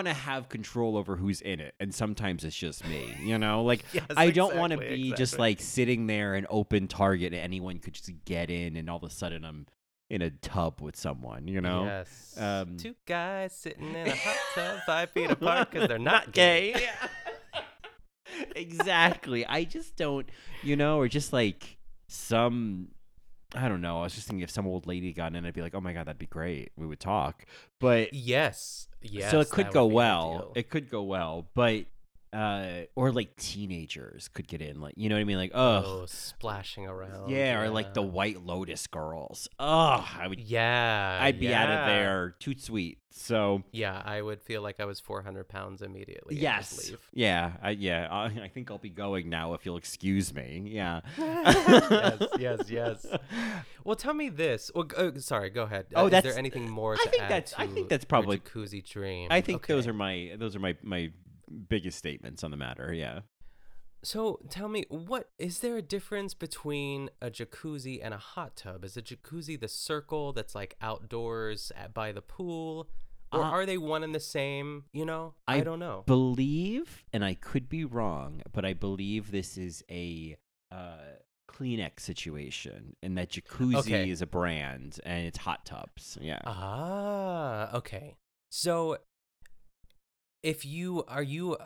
to have control over who's in it, and sometimes it's just me, you know? Like, I don't want to be just, like, sitting there an open target and anyone could just get in, and all of a sudden I'm in a tub with someone, you know? Yes. Two guys sitting in a hot tub 5 feet apart because they're not gay. Exactly. I just don't, you know, or just, like, some... I don't know. I was just thinking if some old lady got in, I'd be like, oh my God, that'd be great. We would talk. But... Yes. So it could go well. It could go well. But or like teenagers could get in, like, you know what I mean? Like, oh, splashing around. Yeah, or like the White Lotus girls. Oh, I would. Yeah, I'd be out of there too sweet. So yeah, I would feel like I was 400 pounds immediately. Yes. Yeah. I think I'll be going now if you'll excuse me. Yeah. Yes. Well, tell me this. Well, sorry. Go ahead. Is there anything more? I think that's probably jacuzzi dream. I think those are my biggest statements on the matter. Yeah. So tell me, what is there a difference between a jacuzzi and a hot tub? Is a jacuzzi the circle that's like outdoors by the pool, or are they one and the same? You know, I don't know. Believe, and I could be wrong, but I believe this is a Kleenex situation, and that jacuzzi is a brand, and it's hot tubs. Yeah. Ah, okay. So. If you are you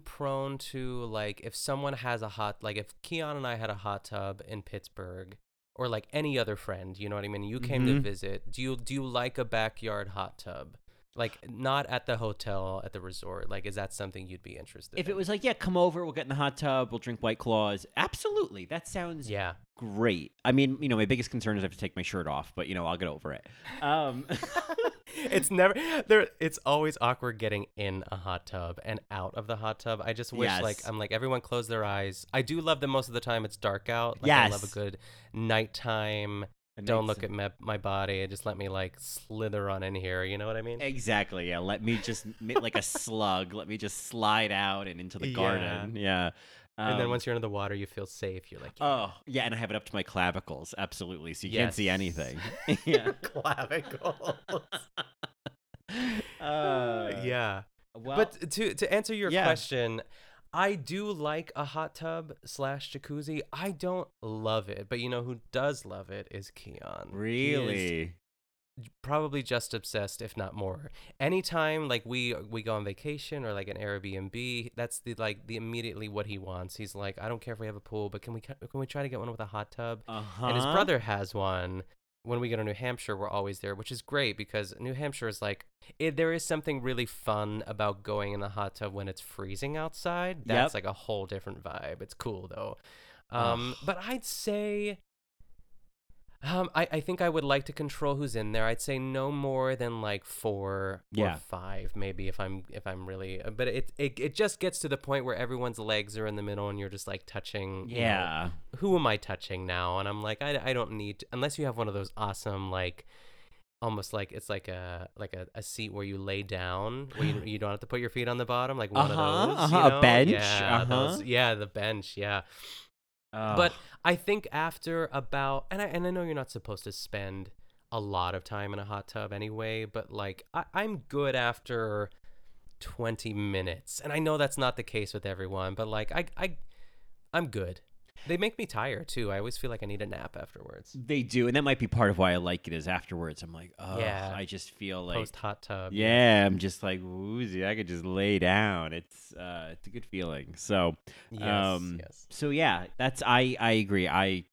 prone to, like, if someone has a hot, like, if Keon and I had a hot tub in Pittsburgh, or like any other friend, you know what I mean? You came to visit. Do you like a backyard hot tub? Like, not at the hotel, at the resort. Like, is that something you'd be interested in? If it was like, yeah, come over, we'll get in the hot tub, we'll drink White Claws. Absolutely. That sounds great. I mean, you know, my biggest concern is I have to take my shirt off, but, you know, I'll get over it. It's never there. It's always awkward getting in a hot tub and out of the hot tub. I just wish, like, I'm like, everyone close their eyes. I do love that most of the time it's dark out. Like, I love a good nighttime. Don't look at my body. Just let me, like, slither on in here. You know what I mean? Exactly. Yeah. Let me just like a slug. Let me just slide out and into the garden. Yeah. And then once you're under the water, you feel safe. You're like, and I have it up to my clavicles. Absolutely. So you can't see anything. Your clavicles. Yeah. Well, but to answer your question, I do like a hot tub / jacuzzi. I don't love it, but you know who does love it is Keon. Really? Probably just obsessed, if not more. Anytime, like, we go on vacation or like an Airbnb, that's the immediately what he wants. He's like, I don't care if we have a pool, but can we try to get one with a hot tub? Uh-huh. And his brother has one. When we go to New Hampshire, we're always there, which is great because New Hampshire is like, there is something really fun about going in the hot tub when it's freezing outside. That's like a whole different vibe. It's cool, though. But I'd say, I think I would like to control who's in there. I'd say no more than like 4 or 5, maybe, if I'm really. But it just gets to the point where everyone's legs are in the middle and you're just like touching. Yeah. You know, who am I touching now? And I'm like, I don't need to, unless you have one of those awesome, like, almost like it's like a seat where you lay down, where you don't have to put your feet on the bottom, like one of those. You know? A bench. Yeah, the bench. Yeah. But I think after about, and I know you're not supposed to spend a lot of time in a hot tub anyway, but like I'm good after 20 minutes. And I know that's not the case with everyone, but like I'm good. They make me tired too. I always feel like I need a nap afterwards. They do. And that might be part of why I like it, is afterwards I'm like, I just feel like post hot tub. Yeah. I'm just like woozy. I could just lay down. It's a good feeling. So, yes. So yeah, that's, I agree. I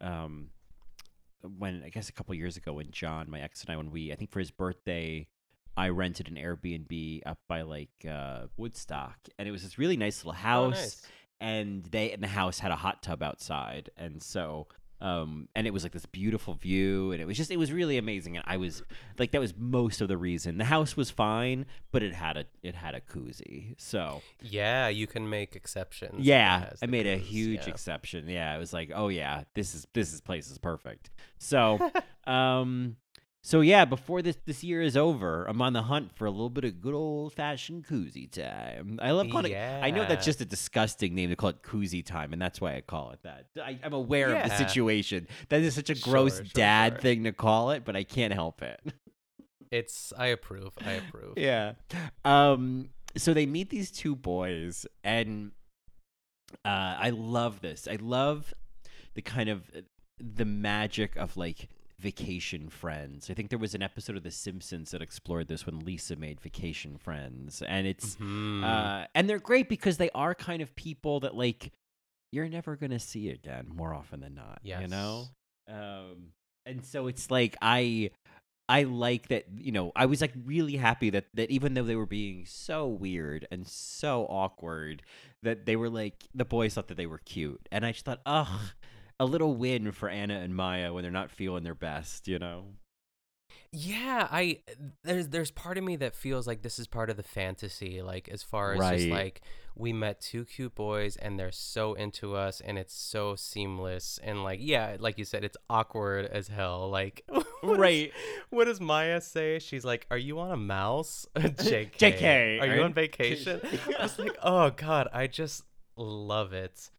guess a couple years ago when John, my ex, and I, I think for his birthday, I rented an Airbnb up by like Woodstock, and it was this really nice little house. Oh, nice. And they in the house had a hot tub outside, and so and it was like this beautiful view, and it was really amazing. And I was like, that was most of the reason. The house was fine, but it had a koozie. So yeah, you can make exceptions. Yeah, I made a huge exception. Yeah, I was like, oh yeah, this place is perfect. So So yeah, before this year is over, I'm on the hunt for a little bit of good old-fashioned koozie time. I love calling it. I know that's just a disgusting name to call it koozie time, and that's why I call it that. I'm aware of the situation. That is such a gross dad thing to call it, but I can't help it. I approve. Yeah. So they meet these two boys, and I love this. I love the kind of the magic of like vacation friends. I think there was an episode of The Simpsons that explored this when Lisa made vacation friends, and it's and they're great because they are kind of people that like you're never gonna see again more often than not. Yes. You know, and so it's like I I like that, you know, I was like really happy that even though they were being so weird and so awkward, that they were like, the boys thought that they were cute. And I just thought, oh, a little win for Anna and Maya when they're not feeling their best, you know? Yeah, there's part of me that feels like this is part of the fantasy, like as far as right. Just like we met two cute boys and they're so into us and it's so seamless and like yeah, like you said, it's awkward as hell. Like what does Maya say? She's like, "Are you on a mouse?" JK, are you on vacation? I was like, oh god, I just love it.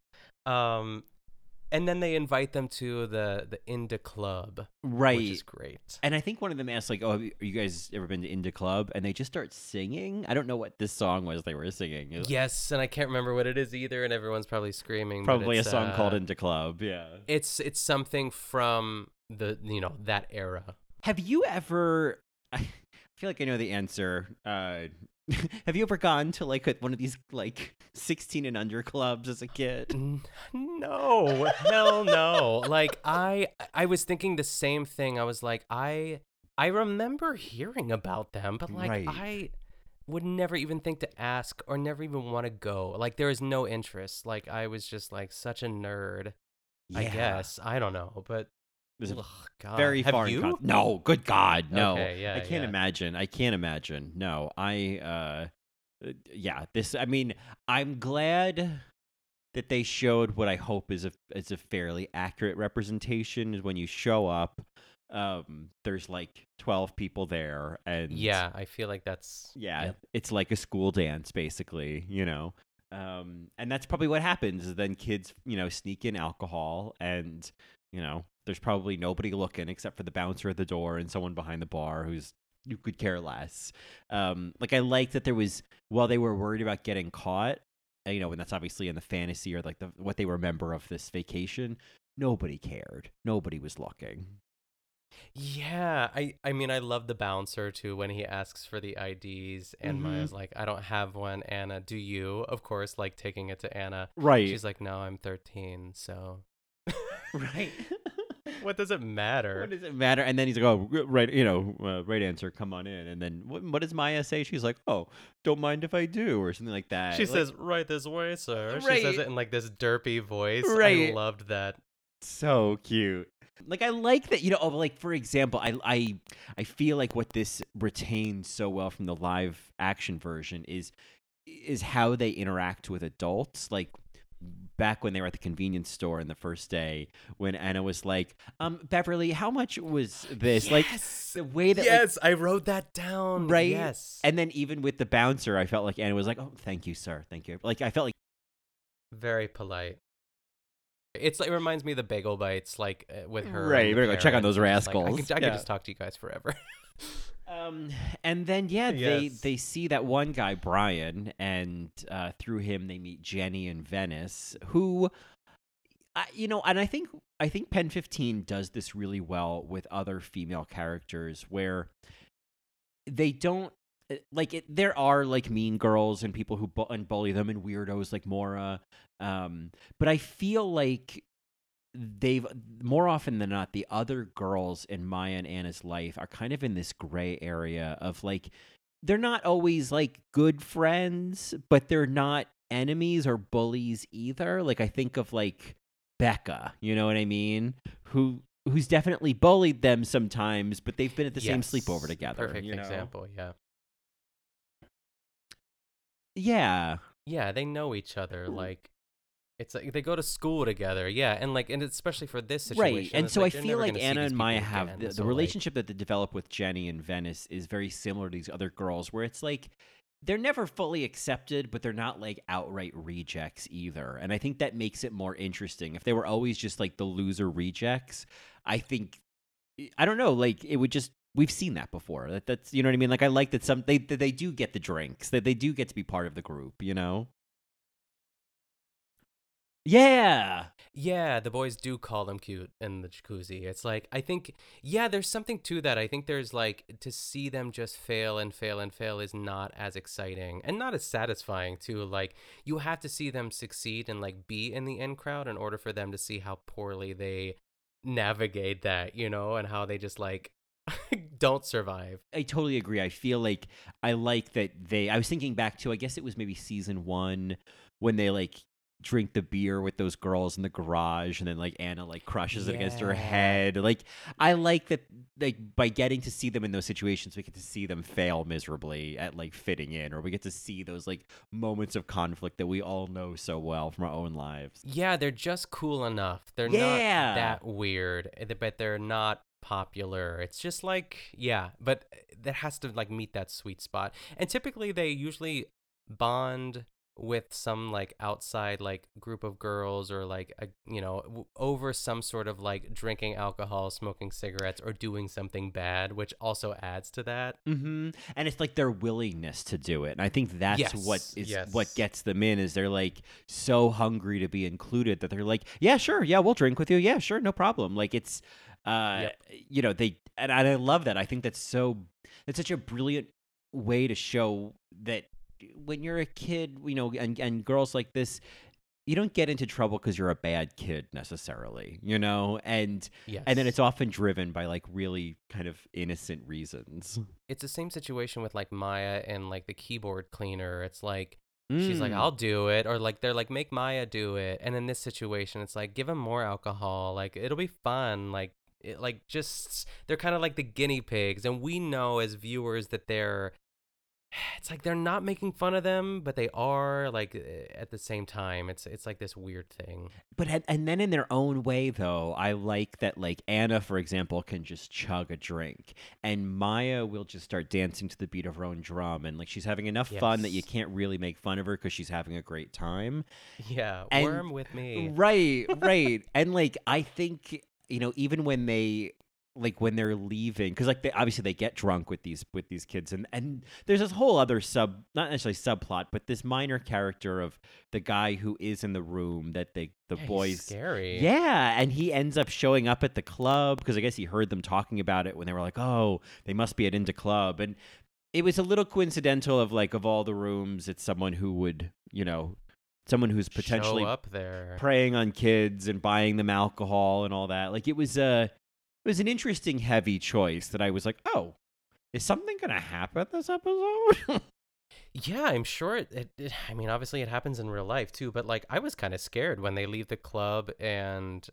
And then they invite them to the Inda Club, right? Which is great. And I think one of them asked, like, "Oh, have you guys ever been to Inda Club?" And they just start singing. I don't know what this song was they were singing. Yes, and I can't remember what it is either. And everyone's probably screaming. Probably a song called Inda Club. Yeah, it's something from the that era. Have you ever? I feel like I know the answer. Have you ever gone to like one of these like 16 and under clubs as a kid? No, hell no. Like I was thinking the same thing. I was like, I remember hearing about them, but like right. I would never even think to ask or never even want to go. Like there is no interest. Like I was just like such a nerd. Yeah. I guess I don't know, but. Ugh, God. Very far. No, good God, no. Okay, yeah, I can't imagine. I can't imagine. No, I mean, I'm glad that they showed what I hope is a fairly accurate representation. Is when you show up, there's like 12 people there, and yeah, I feel like that's it's like a school dance basically, you know. And that's probably what happens. Is then kids, sneak in alcohol and. There's probably nobody looking except for the bouncer at the door and someone behind the bar who could care less. I like that there was, while they were worried about getting caught, and that's obviously in the fantasy or like what they remember of this vacation, nobody cared. Nobody was looking. Yeah, I mean, I love the bouncer, too, when he asks for the IDs, and mm-hmm. Maya's like, I don't have one, Anna, do you? Of course, like, taking it to Anna. Right. She's like, no, I'm 13, so... Right. What does it matter? What does it matter? And then he's like, oh, right, right answer, come on in. And then what does Maya say? She's like, oh, don't mind if I do, or something like that. She says, right this way, sir. Right. She says it in like this derpy voice. Right. I loved that. So cute. Like, I like that, like, for example, I feel like what this retains so well from the live action version is how they interact with adults. Like, back when they were at the convenience store in the first day, when Anna was like, Beverly, how much was this? Yes! Like the way that I wrote that down. Right. Yes. And then even with the bouncer, I felt like Anna was like, oh, thank you, sir. Thank you. Like I felt like very polite. It's like, it reminds me of the bagel bites, like with her. Right. We're gonna go check on those rascals. Like, I could just talk to you guys forever. And then, they see that one guy, Brian, and through him they meet Jenny and Venice, who, and I think Pen15 does this really well with other female characters where they don't, like, there are, like, mean girls and people who bully them and weirdos like Maura, but I feel like... They've more often than not, the other girls in Maya and Anna's life are kind of in this gray area of like, they're not always like good friends, but they're not enemies or bullies either. Like I think of like Becca, you know what I mean? Who's definitely bullied them sometimes, but they've been at the same sleepover together. Perfect example. Yeah. They know each other. Like, it's like they go to school together, and like, and especially for this situation, right? And so like, I feel like Anna and Maya have the relationship that they develop with Jenny and Venice is very similar to these other girls, where it's like they're never fully accepted, but they're not like outright rejects either. And I think that makes it more interesting. If they were always just like the loser rejects, I don't know, like it would just. We've seen that before. That's you know what I mean. Like I like that they do get the drinks, that they do get to be part of the group, you know. Yeah, the boys do call them cute in the jacuzzi. It's like, I think, there's something to that. I think there's like, to see them just fail and fail and fail is not as exciting and not as satisfying too. Like, you have to see them succeed and like be in the in crowd in order for them to see how poorly they navigate that, and how they just like don't survive. I totally agree. I feel like I like that they, I was thinking back to, I guess it was maybe season 1 when they like drink the beer with those girls in the garage and then like Anna like crushes it against her head. Like I like that, like by getting to see them in those situations, we get to see them fail miserably at like fitting in, or we get to see those like moments of conflict that we all know so well from our own lives. Yeah, they're just cool enough. They're not that weird, but they're not popular. It's just like, yeah, but that has to like meet that sweet spot. And typically they usually bond with some like outside like group of girls, or like a, you know, over some sort of like drinking alcohol, smoking cigarettes, or doing something bad, which also adds to that. Mm-hmm. And it's like their willingness to do it, and I think that's what gets them in, is they're like so hungry to be included that they're like, yeah, sure, yeah, we'll drink with you, yeah, sure, no problem. Like it's you know, they, and I love that. I think that's such a brilliant way to show that when you're a kid, you know, and girls like this, you don't get into trouble because you're a bad kid necessarily, you know, and then it's often driven by like really kind of innocent reasons. It's the same situation with like Maya and like the keyboard cleaner. It's like she's like, I'll do it, or like they're like, make Maya do it. And in this situation, it's like, give him more alcohol, like it'll be fun, like it, like just they're kind of like the guinea pigs, and we know as viewers that they're. It's like they're not making fun of them, but they are, like, at the same time. It's like this weird thing. But and then in their own way, though, I like that, like, Anna, for example, can just chug a drink. And Maya will just start dancing to the beat of her own drum. And, like, she's having enough fun that you can't really make fun of her because she's having a great time. Yeah, and, worm with me. Right, right. And, like, I think, you know, even when they... like when they're leaving, because like they obviously they get drunk with these kids, and there's this whole other not necessarily subplot, but this minor character of the guy who is in the room that the boys, he's scary, and he ends up showing up at the club because I guess he heard them talking about it when they were like, oh, they must be at Into Club, and it was a little coincidental of like of all the rooms, it's someone who would, you know. Someone who's potentially show up there, preying on kids and buying them alcohol and all that. Like it was an interesting heavy choice that I was like, oh, is something going to happen this episode? Yeah, I'm sure it I mean, obviously it happens in real life too, but like I was kind of scared when they leave the club and,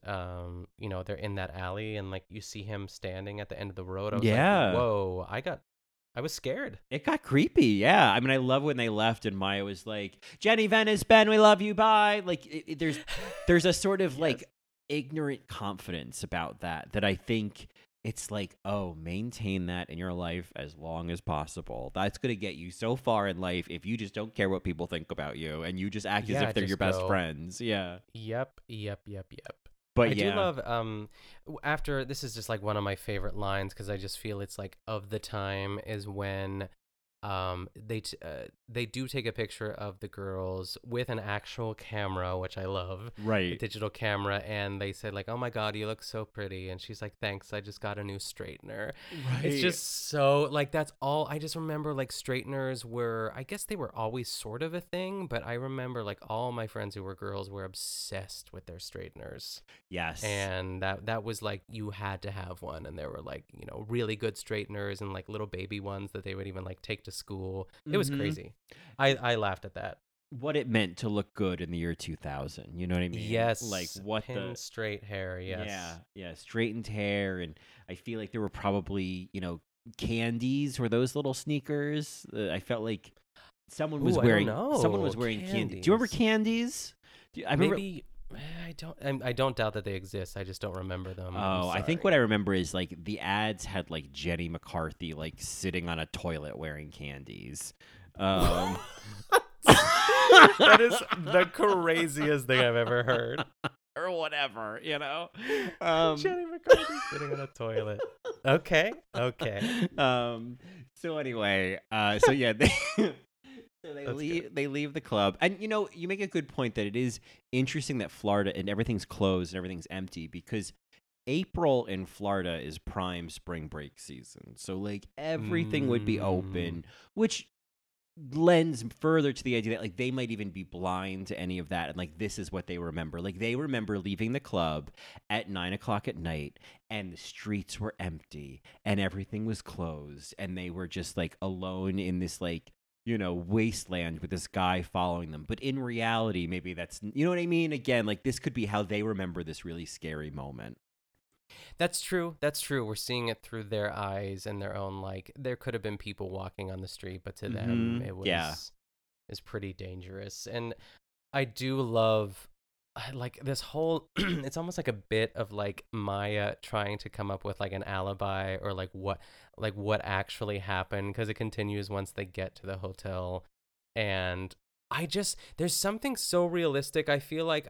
you know, they're in that alley and like you see him standing at the end of the road. I was like, whoa, I was scared. It got creepy. Yeah. I mean, I love when they left and Maya was like, Jenny Venice, Ben, we love you. Bye. Like there's a sort of like ignorant confidence about that I think it's like, oh, maintain that in your life as long as possible. That's going to get you so far in life if you just don't care what people think about you and you just act as if they're your best friends. Yeah. Yep. But I do love after this is just like one of my favorite lines because I just feel it's like of the time is when they do take a picture of the girls with an actual camera, which I love, right? A digital camera, and they say like, "Oh my God, you look so pretty," and she's like, "Thanks, I just got a new straightener." Right. It's just so like that's all. I just remember like straighteners were, I guess they were always sort of a thing, but I remember like all my friends who were girls were obsessed with their straighteners. Yes, and that was like you had to have one, and there were like, you know, really good straighteners and like little baby ones that they would even like take to school. It was crazy. I laughed at that, what it meant to look good in the year 2000, you know what I mean? Yes, like what the straight hair. Yes, yeah, straightened hair. And I feel like there were probably, you know, candies were those little sneakers. I felt like someone was wearing candies. Do you remember candies? I don't doubt that they exist. I just don't remember them. Oh, I think what I remember is like the ads had like Jenny McCarthy like sitting on a toilet wearing candies. That is the craziest thing I've ever heard. Or whatever, you know. Jenny McCarthy sitting on a toilet. Okay. So anyway, they. So they leave the club. And, you know, you make a good point that it is interesting that Florida and everything's closed and everything's empty because April in Florida is prime spring break season. So, like, everything would be open, which lends further to the idea that, like, they might even be blind to any of that, and, like, this is what they remember. Like, they remember leaving the club at 9 o'clock at night, and the streets were empty, and everything was closed, and they were just, like, alone in this, like, you know, wasteland with this guy following them. But in reality, maybe that's, you know what I mean? Again, like, this could be how they remember this really scary moment. That's true. That's true. We're seeing it through their eyes and their own, like, there could have been people walking on the street, but to them, it was is pretty dangerous. And I do love, like, this whole, it's almost like a bit of, like, Maya trying to come up with, like, an alibi or, like, what actually happened, because it continues once they get to the hotel. And I just, there's something so realistic. I feel like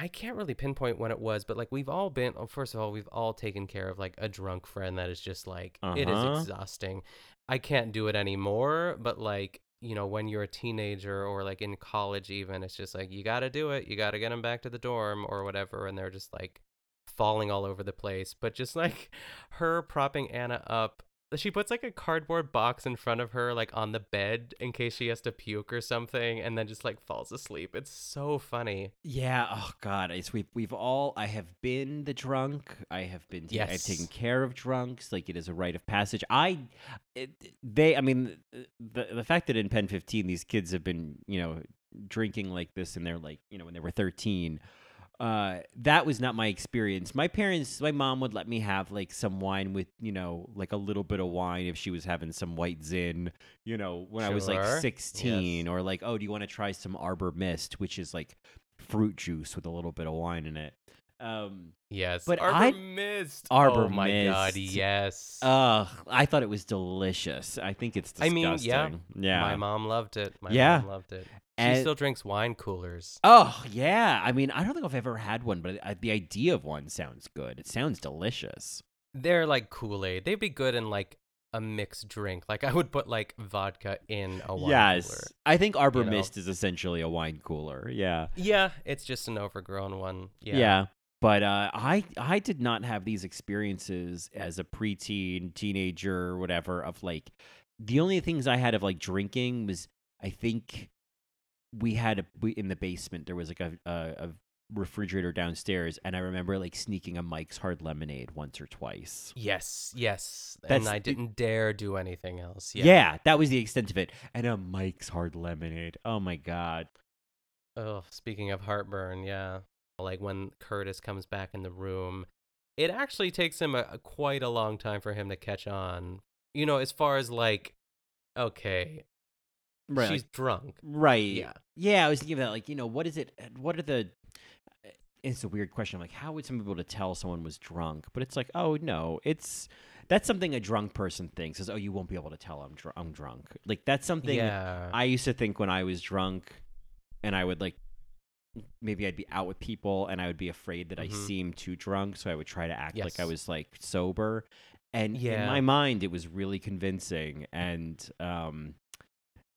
I can't really pinpoint when it was, but, like, we've all been, first of all, we've all taken care of, like, a drunk friend that is just, like, it is exhausting. I can't do it anymore, but, like, you know, when you're a teenager or, like, in college even, it's just, like, you got to do it. You got to get them back to the dorm or whatever, and they're just, like, falling all over the place. But just, like, her propping Anna up. She puts, like, a cardboard box in front of her, like, on the bed in case she has to puke or something, and then just, like, falls asleep. It's so funny. Yeah. Oh, God. It's, we've all... I have been the drunk. I have been... Yes. I've taken care of drunks. Like, it is a rite of passage. I mean, the fact that in Pen 15, these kids have been, you know, drinking like this, and they're, like, you know, when they were 13... that was not my experience. My mom would let me have, like, some wine with, you know, like, a little bit of wine if she was having some white zin, you know, when I was, like, 16. Yes. Or, like, oh, do you want to try some Arbor Mist, which is, like, fruit juice with a little bit of wine in it. Yes. But Arbor Mist. Oh, my Mist. God, yes. I thought it was delicious. I think it's disgusting. I mean, yeah. My mom loved it. She still drinks wine coolers. Oh, yeah. I mean, I don't think I've ever had one, but the idea of one sounds good. It sounds delicious. They're like Kool-Aid. They'd be good in, like, a mixed drink. Like, I would put, like, vodka in a wine cooler. Yes. I think Arbor Mist is essentially a wine cooler. Yeah. Yeah. It's just an overgrown one. Yeah. But I did not have these experiences as a preteen, teenager, whatever, of, like, the only things I had of, like, drinking was, I think... in the basement, there was, like, a refrigerator downstairs, and I remember, like, sneaking a Mike's Hard Lemonade once or twice. Yes. And I didn't dare do anything else. Yeah, that was the extent of it. And a Mike's Hard Lemonade. Oh, my God. Oh, speaking of heartburn, yeah. Like, when Curtis comes back in the room, it actually takes him quite a long time for him to catch on. You know, as far as, like, okay... Right. She's drunk. Right. Yeah, I was thinking about, like, you know, it's a weird question. I'm like, how would someone be able to tell someone was drunk? But it's like, oh, no, that's something a drunk person thinks is, oh, you won't be able to tell I'm drunk. Like, that's something I used to think when I was drunk, and I would, like, maybe I'd be out with people, and I would be afraid that I seemed too drunk, so I would try to act like I was, like, sober. And in my mind, it was really convincing, and...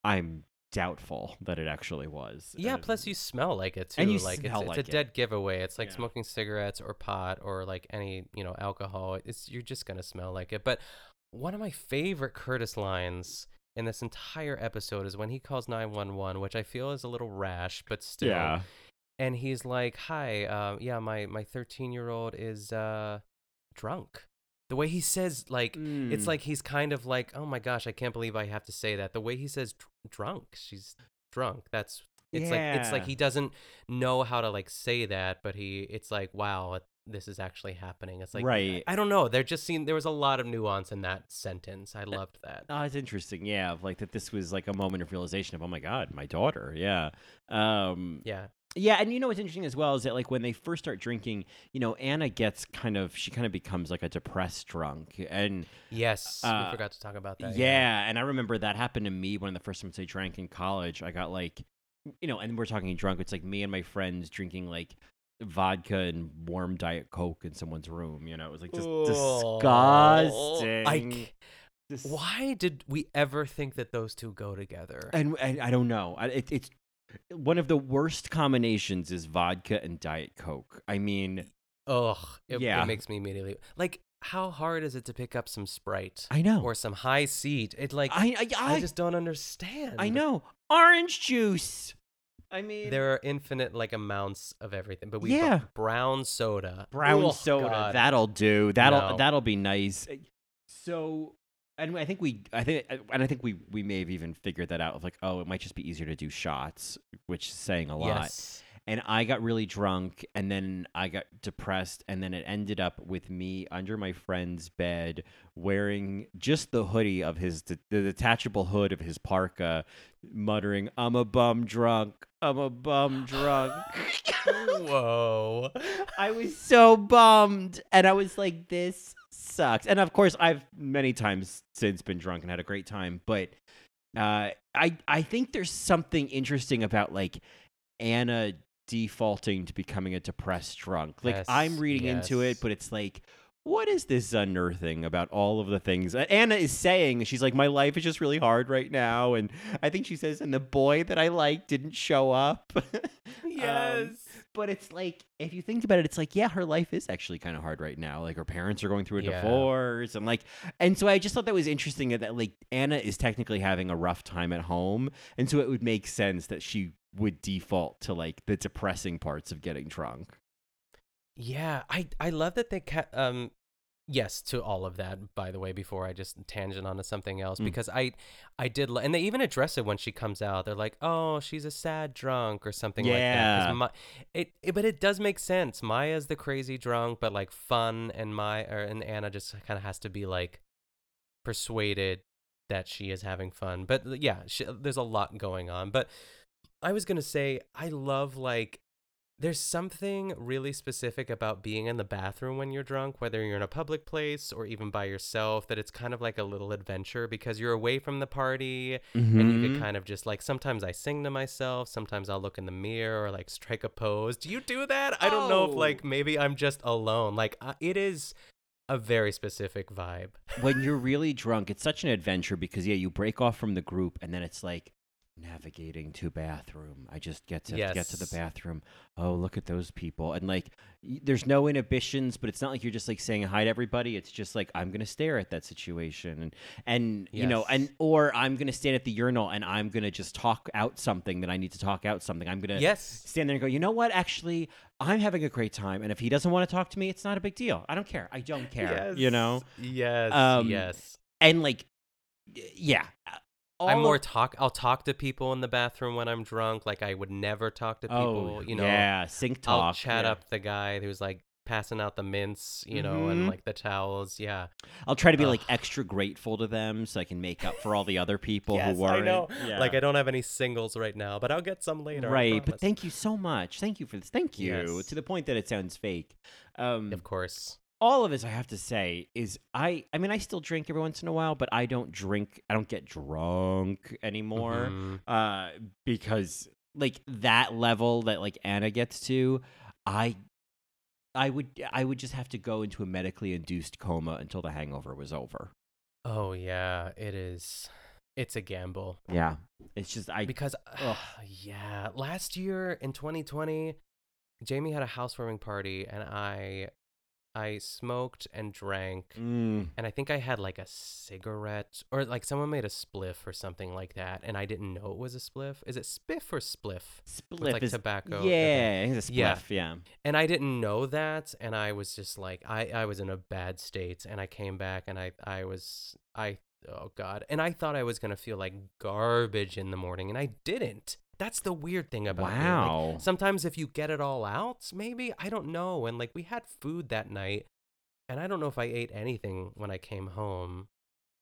I'm doubtful that it actually was. Yeah, plus you smell like it, too. And you it's a dead giveaway. It's like smoking cigarettes or pot or, like, any, you know, alcohol. You're just going to smell like it. But one of my favorite Curtis lines in this entire episode is when he calls 911, which I feel is a little rash, but still. Yeah. And he's like, hi, my 13-year-old is drunk. The way he says, like, it's like he's kind of like, oh, my gosh, I can't believe I have to say that. The way he says drunk, she's drunk. It's like he doesn't know how to, like, say that, but it's like, wow, this is actually happening. It's like, right. I don't know. There was a lot of nuance in that sentence. I loved that. Oh, it's interesting. Yeah. Like that this was like a moment of realization of, oh, my God, my daughter. Yeah. Yeah, and you know what's interesting as well is that, like, when they first start drinking, you know, Anna gets she becomes, like, a depressed drunk. And yes, we forgot to talk about that. Yeah, and I remember that happened to me one of the first times I drank in college. I got, like, you know, and we're talking drunk. It's, like, me and my friends drinking, like, vodka and warm Diet Coke in someone's room, you know. It was, like, just disgusting. Why did we ever think that those two go together? And I don't know. It's one of the worst combinations is vodka and Diet Coke. I mean, it makes me immediately like how hard is it to pick up some Sprite? I know. Or some high seat. It's like, I just don't understand. I know. Orange juice. I mean, there are infinite like amounts of everything, but we have brown soda. God. That'll do. That'll be nice. So, and I think we may have even figured that out of like, oh, it might just be easier to do shots, which is saying a lot. Yes. And I got really drunk, and then I got depressed, and then it ended up with me under my friend's bed wearing just the hoodie of his, the detachable hood of his parka, muttering, "I'm a bum drunk, I'm a bum drunk." Whoa. I was so bummed, and I was like, this sucks. And of course, I've many times since been drunk and had a great time, but I think there's something interesting about, like, Anna defaulting to becoming a depressed drunk. Like, yes, I'm reading into it, but it's like, what is this unearthing about all of the things Anna is saying? She's like, my life is just really hard right now. And I think she says, and the boy that I like didn't show up. Yes. But it's like, if you think about it, it's like, yeah, her life is actually kind of hard right now. Like, her parents are going through a divorce. And like, and so I just thought that was interesting that like Anna is technically having a rough time at home. And so it would make sense that she would default to like the depressing parts of getting drunk. Yeah, I love that they yes to all of that, by the way, before I just tangent onto something else, because I did and they even address it when she comes out. They're like, oh, she's a sad drunk or something like that. 'Cause but it does make sense. Maya's the crazy drunk, but like fun, and Anna just kind of has to be like persuaded that she is having fun. But yeah, there's a lot going on. But I was going to say, I love, like, there's something really specific about being in the bathroom when you're drunk, whether you're in a public place or even by yourself, that it's kind of like a little adventure because you're away from the party and you can kind of just, like, sometimes I sing to myself, sometimes I'll look in the mirror or, like, strike a pose. Do you do that? I don't know if, like, maybe I'm just alone. Like, it is a very specific vibe. When you're really drunk, it's such an adventure because, yeah, you break off from the group and then it's like, navigating to bathroom. I just get to the bathroom. Oh, look at those people. And like, there's no inhibitions, but it's not like you're just like saying hi to everybody. It's just like, I'm going to stare at that situation. And you know, or I'm going to stand at the urinal and I'm going to just talk out something that I need to talk out something. I'm going to stand there and go, you know what? Actually, I'm having a great time. And if he doesn't want to talk to me, it's not a big deal. I don't care. I don't care. Yes. You know? Yes. And like, yeah. I'll talk to people in the bathroom when I'm drunk. Like, I would never talk to people, you know. Yeah, sink talk. I'll chat up the guy who's like passing out the mints, you know, and like the towels. Yeah. I'll try to be like extra grateful to them so I can make up for all the other people who weren't. I know. Yeah. Like, I don't have any singles right now, but I'll get some later. Right. But thank you so much. Thank you for this. Thank you. Yes. To the point that it sounds fake. Of course. All of this, I have to say, is I mean, I still drink every once in a while, but I don't drink. I don't get drunk anymore because, like, that level that, like, Anna gets to, I would just have to go into a medically induced coma until the hangover was over. Oh, yeah, it is. It's a gamble. Yeah. It's just last year in 2020, Jamie had a housewarming party, and I smoked and drank, and I think I had like a cigarette or like someone made a spliff or something like that, and I didn't know it was a spliff. Is it spiff or spliff? Spliff with, like, is tobacco. Yeah, it's a spliff, yeah. And I didn't know that, and I was just like, I was in a bad state, and I came back, and I was, oh God. And I thought I was going to feel like garbage in the morning, and I didn't. That's the weird thing about it. Like, sometimes if you get it all out, maybe, I don't know. And like, we had food that night, and I don't know if I ate anything when I came home,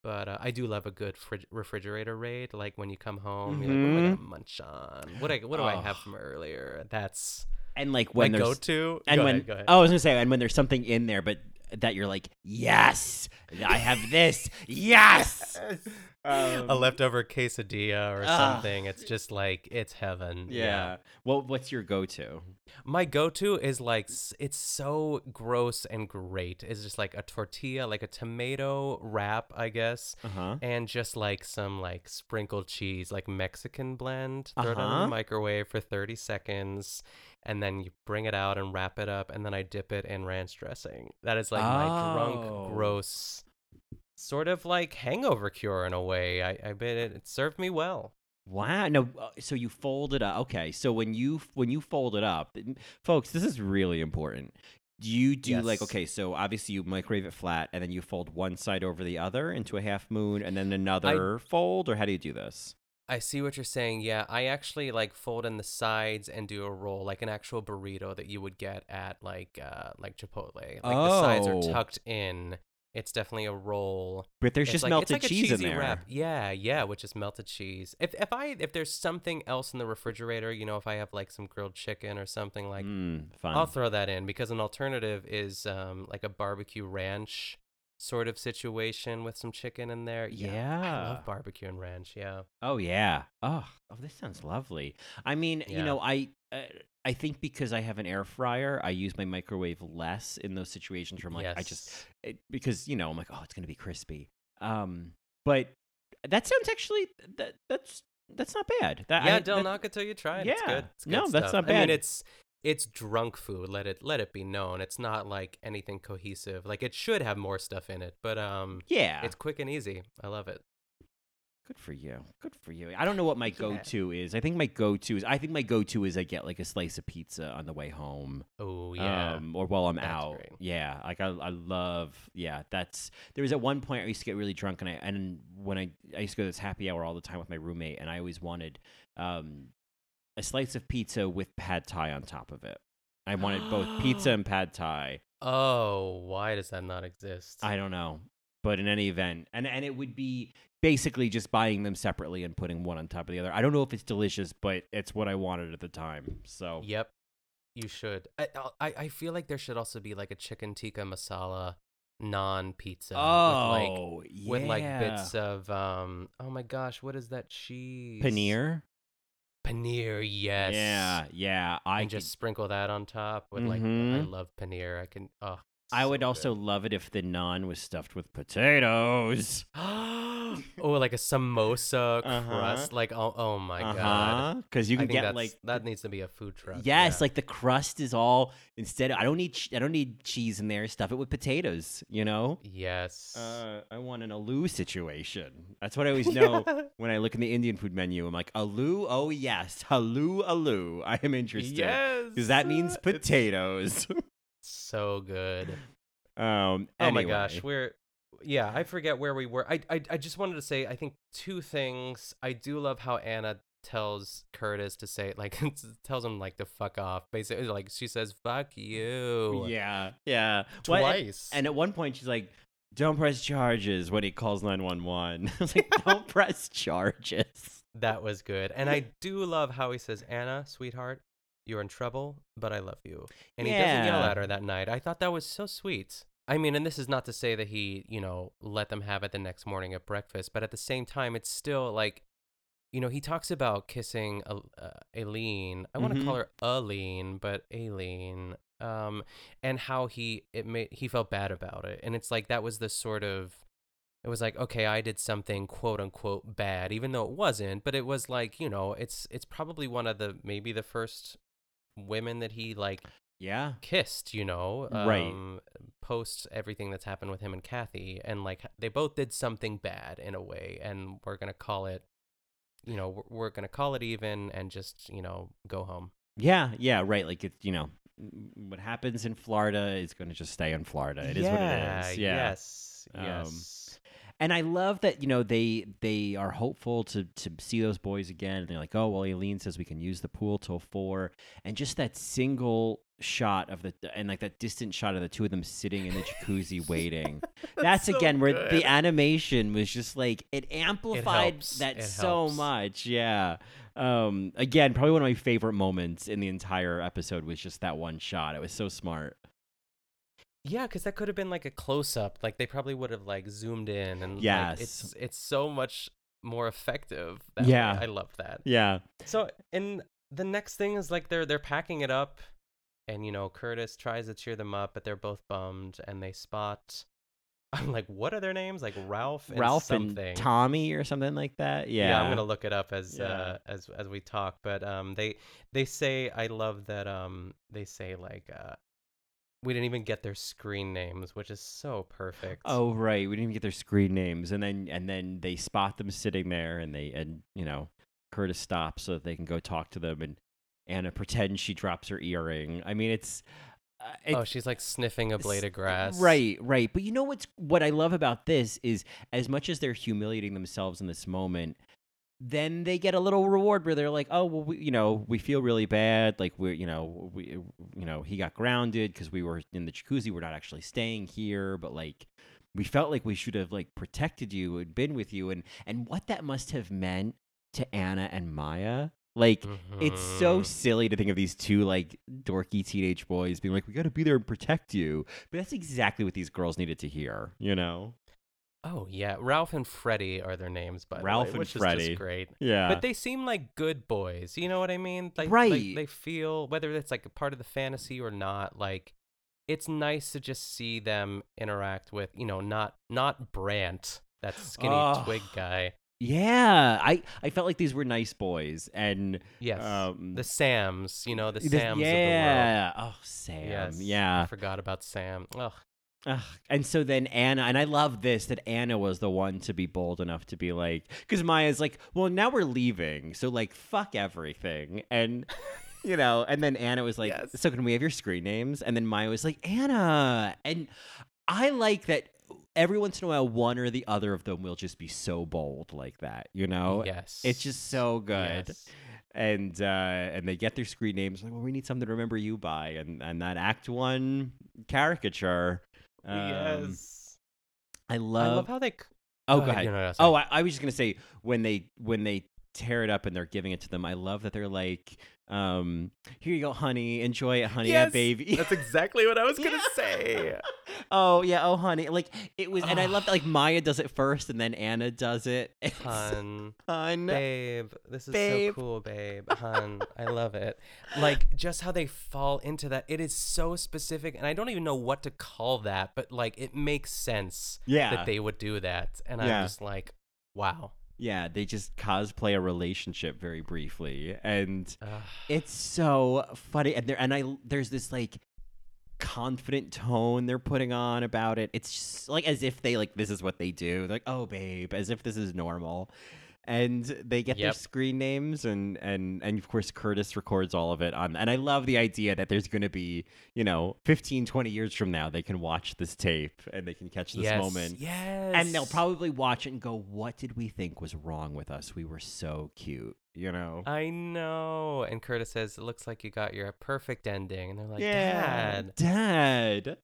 but I do love a good refrigerator raid. Like, when you come home, you're like, oh, I got munch on. What do I have from earlier? That's and like when there's go-to. And go ahead. I was gonna say, and when there's something in there, but that you're like, yes, I have this. Yes. A leftover quesadilla or something. It's just like, it's heaven. Yeah. Well, what's your go-to? My go-to is like, it's so gross and great. It's just like a tortilla, like a tomato wrap, I guess. Uh-huh. And just like some like sprinkled cheese, like Mexican blend. Throw it in the microwave for 30 seconds. And then you bring it out and wrap it up. And then I dip it in ranch dressing. That is like my drunk, gross... sort of like hangover cure in a way. I bet it served me well. Wow. No, so you fold it up. Okay. So when you fold it up, folks, this is really important. You do like, okay, so obviously you microwave it flat and then you fold one side over the other into a half moon and then another fold, or how do you do this? I see what you're saying. Yeah, I actually like fold in the sides and do a roll, like an actual burrito that you would get at like Chipotle. Like the sides are tucked in. It's definitely a roll. But there's just melted cheese in there. Wrap. Yeah, which is melted cheese. If there's something else in the refrigerator, you know, if I have like some grilled chicken or something like, I'll throw that in, because an alternative is like a barbecue ranch sort of situation with some chicken in there. Yeah. I love barbecue and ranch, yeah. Oh, yeah. Oh, this sounds lovely. I mean, you know, I think because I have an air fryer, I use my microwave less in those situations where I'm like, because, you know, I'm like, oh, it's going to be crispy. But that sounds actually, that's not bad. Don't knock it till you try it. Yeah. It's good. It's good stuff. That's not bad. I mean, it's drunk food. Let it be known. It's not like anything cohesive. Like it should have more stuff in it, but it's quick and easy. I love it. Good for you. I don't know what my go-to is. I think my go-to is I get like a slice of pizza on the way home. Oh, yeah. Or while I'm out. Great. Yeah. Like I love, there was at one point I used to get really drunk and when I used to go to this happy hour all the time with my roommate, and I always wanted a slice of pizza with pad thai on top of it. I wanted both pizza and pad thai. Oh, why does that not exist? I don't know. But in any event, and it would be basically just buying them separately and putting one on top of the other. I don't know if it's delicious, but it's what I wanted at the time. So yep, you should. I feel like there should also be like a chicken tikka masala naan pizza. Oh, with like bits of oh my gosh, what is that cheese? Paneer, yes. Yeah. I just sprinkle that on top with like. I love paneer. I would also love it if the naan was stuffed with potatoes. Like a samosa crust. Like, oh my God. Because you can get like... That needs to be a food truck. Yes, like the crust is all... Instead, I don't need cheese in there. Stuff it with potatoes, you know? Yes. I want an aloo situation. That's what I always know when I look in the Indian food menu. I'm like, aloo? Oh, yes. Aloo. I am interested. Yes. Because that means potatoes. So good. Anyway. Oh my gosh, I forget where we were. I just wanted to say I think two things. I do love how Anna tells Curtis to say like tells him like to fuck off. Basically, like she says fuck you. Yeah. Twice. And at one point she's like, "Don't press charges" when he calls 911. I was like, "Don't press charges." That was good. And I do love how he says, "Anna, sweetheart, you're in trouble, but I love you." And he doesn't yell at her that night. I thought that was so sweet. I mean, and this is not to say that he, you know, let them have it the next morning at breakfast, but at the same time, it's still like, you know, he talks about kissing Aileen. I want to call her Aileen, but Aileen. And how he felt bad about it. And it's like, that was the sort of, it was like, okay, I did something quote unquote bad, even though it wasn't, but it was like, you know, it's probably one of the, maybe the first women that he like kissed, you know, right, post everything that's happened with him and Kathy, and like they both did something bad in a way, and we're gonna call it even and just, you know, go home. Right, like it's, you know, what happens in Florida is going to just stay in Florida. It is what it is. Yes. And I love that, you know, they are hopeful to see those boys again. And they're like, oh, well, Aileen says we can use the pool till 4:00. And just that single shot of that distant shot of the two of them sitting in the jacuzzi waiting. That's so again where good. The animation was just like, it amplified it so much. Yeah. Again, probably one of my favorite moments in the entire episode was just that one shot. It was so smart. Yeah, because that could have been like a close-up. Like they probably would have like zoomed in, and yes, like, it's so much more effective. That way. I loved that. Yeah. So and the next thing is like they're packing it up, and you know Curtis tries to cheer them up, but they're both bummed, and they spot. I'm like, what are their names? Like Ralph and Tommy or something like that. Yeah, yeah, I'm gonna look it up as we talk. But they say, I love that. They say like, we didn't even get their screen names, which is so perfect. Oh right, we didn't even get their screen names, and then they spot them sitting there, and Curtis stops so that they can go talk to them, and Anna pretends she drops her earring. I mean, it's. She's like sniffing a blade of grass. Right. But you know what I love about this is as much as they're humiliating themselves in this moment, then they get a little reward where they're like, oh, well, we feel really bad. Like we he got grounded because we were in the jacuzzi. We're not actually staying here, but like we felt like we should have like protected you and been with you. And what that must have meant to Anna and Maya. Like, it's so silly to think of these two, like, dorky teenage boys being like, we got to be there and protect you. But that's exactly what these girls needed to hear, you know? Oh, yeah. Ralph and Freddie are their names, by the way, which is just great. Yeah. But they seem like good boys. You know what I mean? Like, right. Like, they feel, whether it's, like, a part of the fantasy or not, like, it's nice to just see them interact with, you know, not Brandt, that skinny twig guy. Yeah, I felt like these were nice boys, and yes, the Sams, you know, the Sams of the world. Oh, Sam, yes. Yeah, I forgot about Sam. Ugh. And so then Anna, and I love this that Anna was the one to be bold enough to be like, because Maya's like, well, now we're leaving, so like, fuck everything, and. You know, and then Anna was like, yes. So can we have your screen names? And then Maya was like, Anna, and I like that. Every once in a while, one or the other of them will just be so bold like that, you know? Yes. It's just so good. Yes. And they get their screen names. Like, well, we need something to remember you by. And that Act One caricature. Yes. I love how they... Oh, go ahead. No, oh, I was just going to say, when they tear it up and they're giving it to them, I love that they're like... here you go, honey. Enjoy it, honey. Yes, yeah, baby. That's exactly what I was gonna say. Oh yeah, oh honey. Like it was, and I love that. Like Maya does it first, and then Anna does it. Hun, babe, this is babe. So cool, babe. Hun, I love it. Like just how they fall into that. It is so specific, and I don't even know what to call that, but like it makes sense. Yeah. That they would do that, and I'm just like, wow. Yeah, they just cosplay a relationship very briefly, and it's so funny. And there's this like confident tone they're putting on about it. It's just, like as if they like this is what they do. They're like, oh babe, as if this is normal. And they get their screen names, and of course Curtis records all of it on. And I love the idea that there's going to be 15, 20 years from now they can watch this tape and they can catch this moment. Yes, and they'll probably watch it and go, "What did we think was wrong with us? We were so cute." You know, I know. And Curtis says, "It looks like you got your perfect ending." And they're like, yeah, "Dad."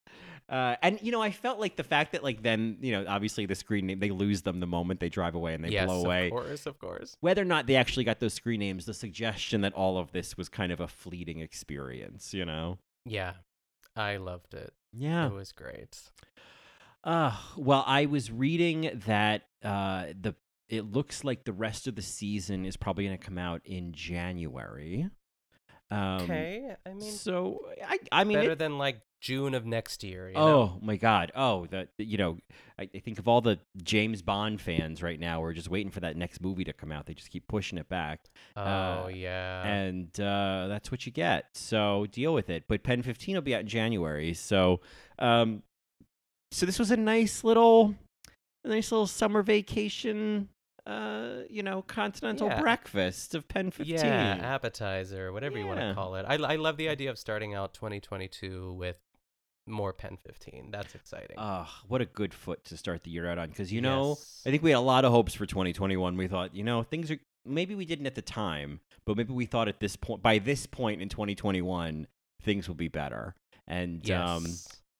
And you know, I felt like the fact that like then you know, obviously the screen name they lose them the moment they drive away and they blow away. Yes, of course. Whether or not they actually got those screen names, the suggestion that all of this was kind of a fleeting experience, you know. Yeah, I loved it. Yeah, it was great. Well, I was reading that it looks like the rest of the season is probably going to come out in January. Okay, I mean, so I mean, better than like June of next year. You know? My God! Oh, that you know, I think of all the James Bond fans right now who are just waiting for that next movie to come out. They just keep pushing it back. Oh yeah, and that's what you get. So deal with it. But Pen15 will be out in January. So, so this was a nice little summer vacation. Continental breakfast of Pen15. Yeah, appetizer, whatever you want to call it. I love the idea of starting out 2022 with more Pen15. That's exciting. What a good foot to start the year out on. Because, you know, I think we had a lot of hopes for 2021. We thought, you know, things are, maybe we didn't at the time, but maybe we thought at this point, by this point in 2021, things will be better. And,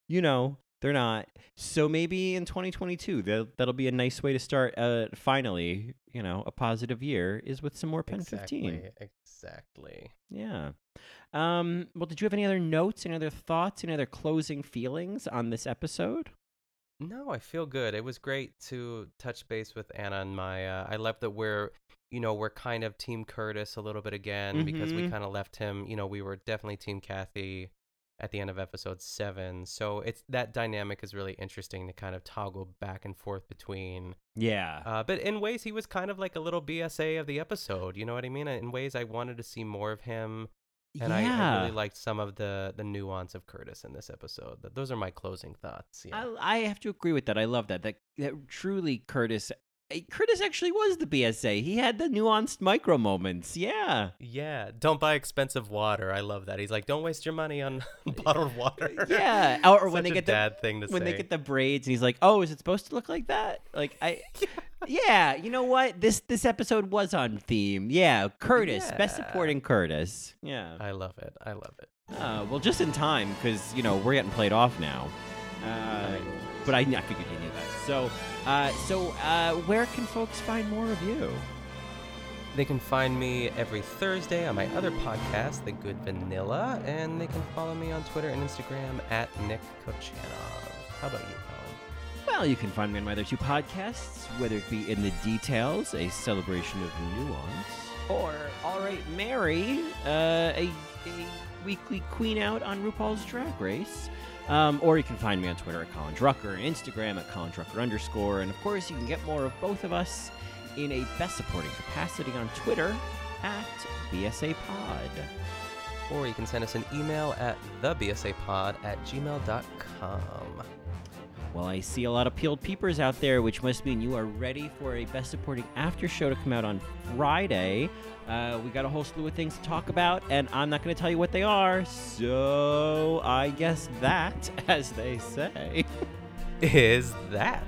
you know... They're not. So maybe in 2022, that'll be a nice way to start finally, you know, a positive year is with some more Pen15. Exactly. Exactly. Yeah. Well, did you have any other notes, any other thoughts, any other closing feelings on this episode? No, I feel good. It was great to touch base with Anna and Maya. I love that we're kind of Team Curtis a little bit again, mm-hmm. because we kind of left him, we were definitely Team Kathy at the end of episode 7. So it's that dynamic is really interesting to kind of toggle back and forth between. Yeah. But in ways he was kind of like a little BSA of the episode. You know what I mean? In ways I wanted to see more of him. And yeah. I really liked some of the nuance of Curtis in this episode. Those are my closing thoughts. Yeah. I have to agree with that. I love that. That truly Curtis actually was the BSA. He had the nuanced micro moments. Yeah. Yeah. Don't buy expensive water. I love that. He's like, don't waste your money on bottled water. Yeah. Or when they get the braids and he's like, oh, is it supposed to look like that? Like I yeah, you know what? This episode was on theme. Yeah. Curtis. Yeah. Best supporting Curtis. Yeah. I love it. I love it. Well, just in time, because, we're getting played off now. But I figured you knew that. So, where can folks find more of you? They can find me every Thursday on my other podcast, The Good Vanilla, and they can follow me on Twitter and Instagram at Nick Kachanov. How about you, Colin? Well, you can find me on my other 2 podcasts, whether it be In the Details, a celebration of nuance, or All Right Mary, a weekly queen out on RuPaul's Drag Race. Or you can find me on Twitter at Colin Drucker, and Instagram at ColinDrucker_. And of course, you can get more of both of us in a best supporting capacity on Twitter at BSAPod. Or you can send us an email at thebsapod@gmail.com. Well, I see a lot of peeled peepers out there, which must mean you are ready for a best supporting after show to come out on Friday. We got a whole slew of things to talk about, and I'm not going to tell you what they are, so I guess that, as they say, is that.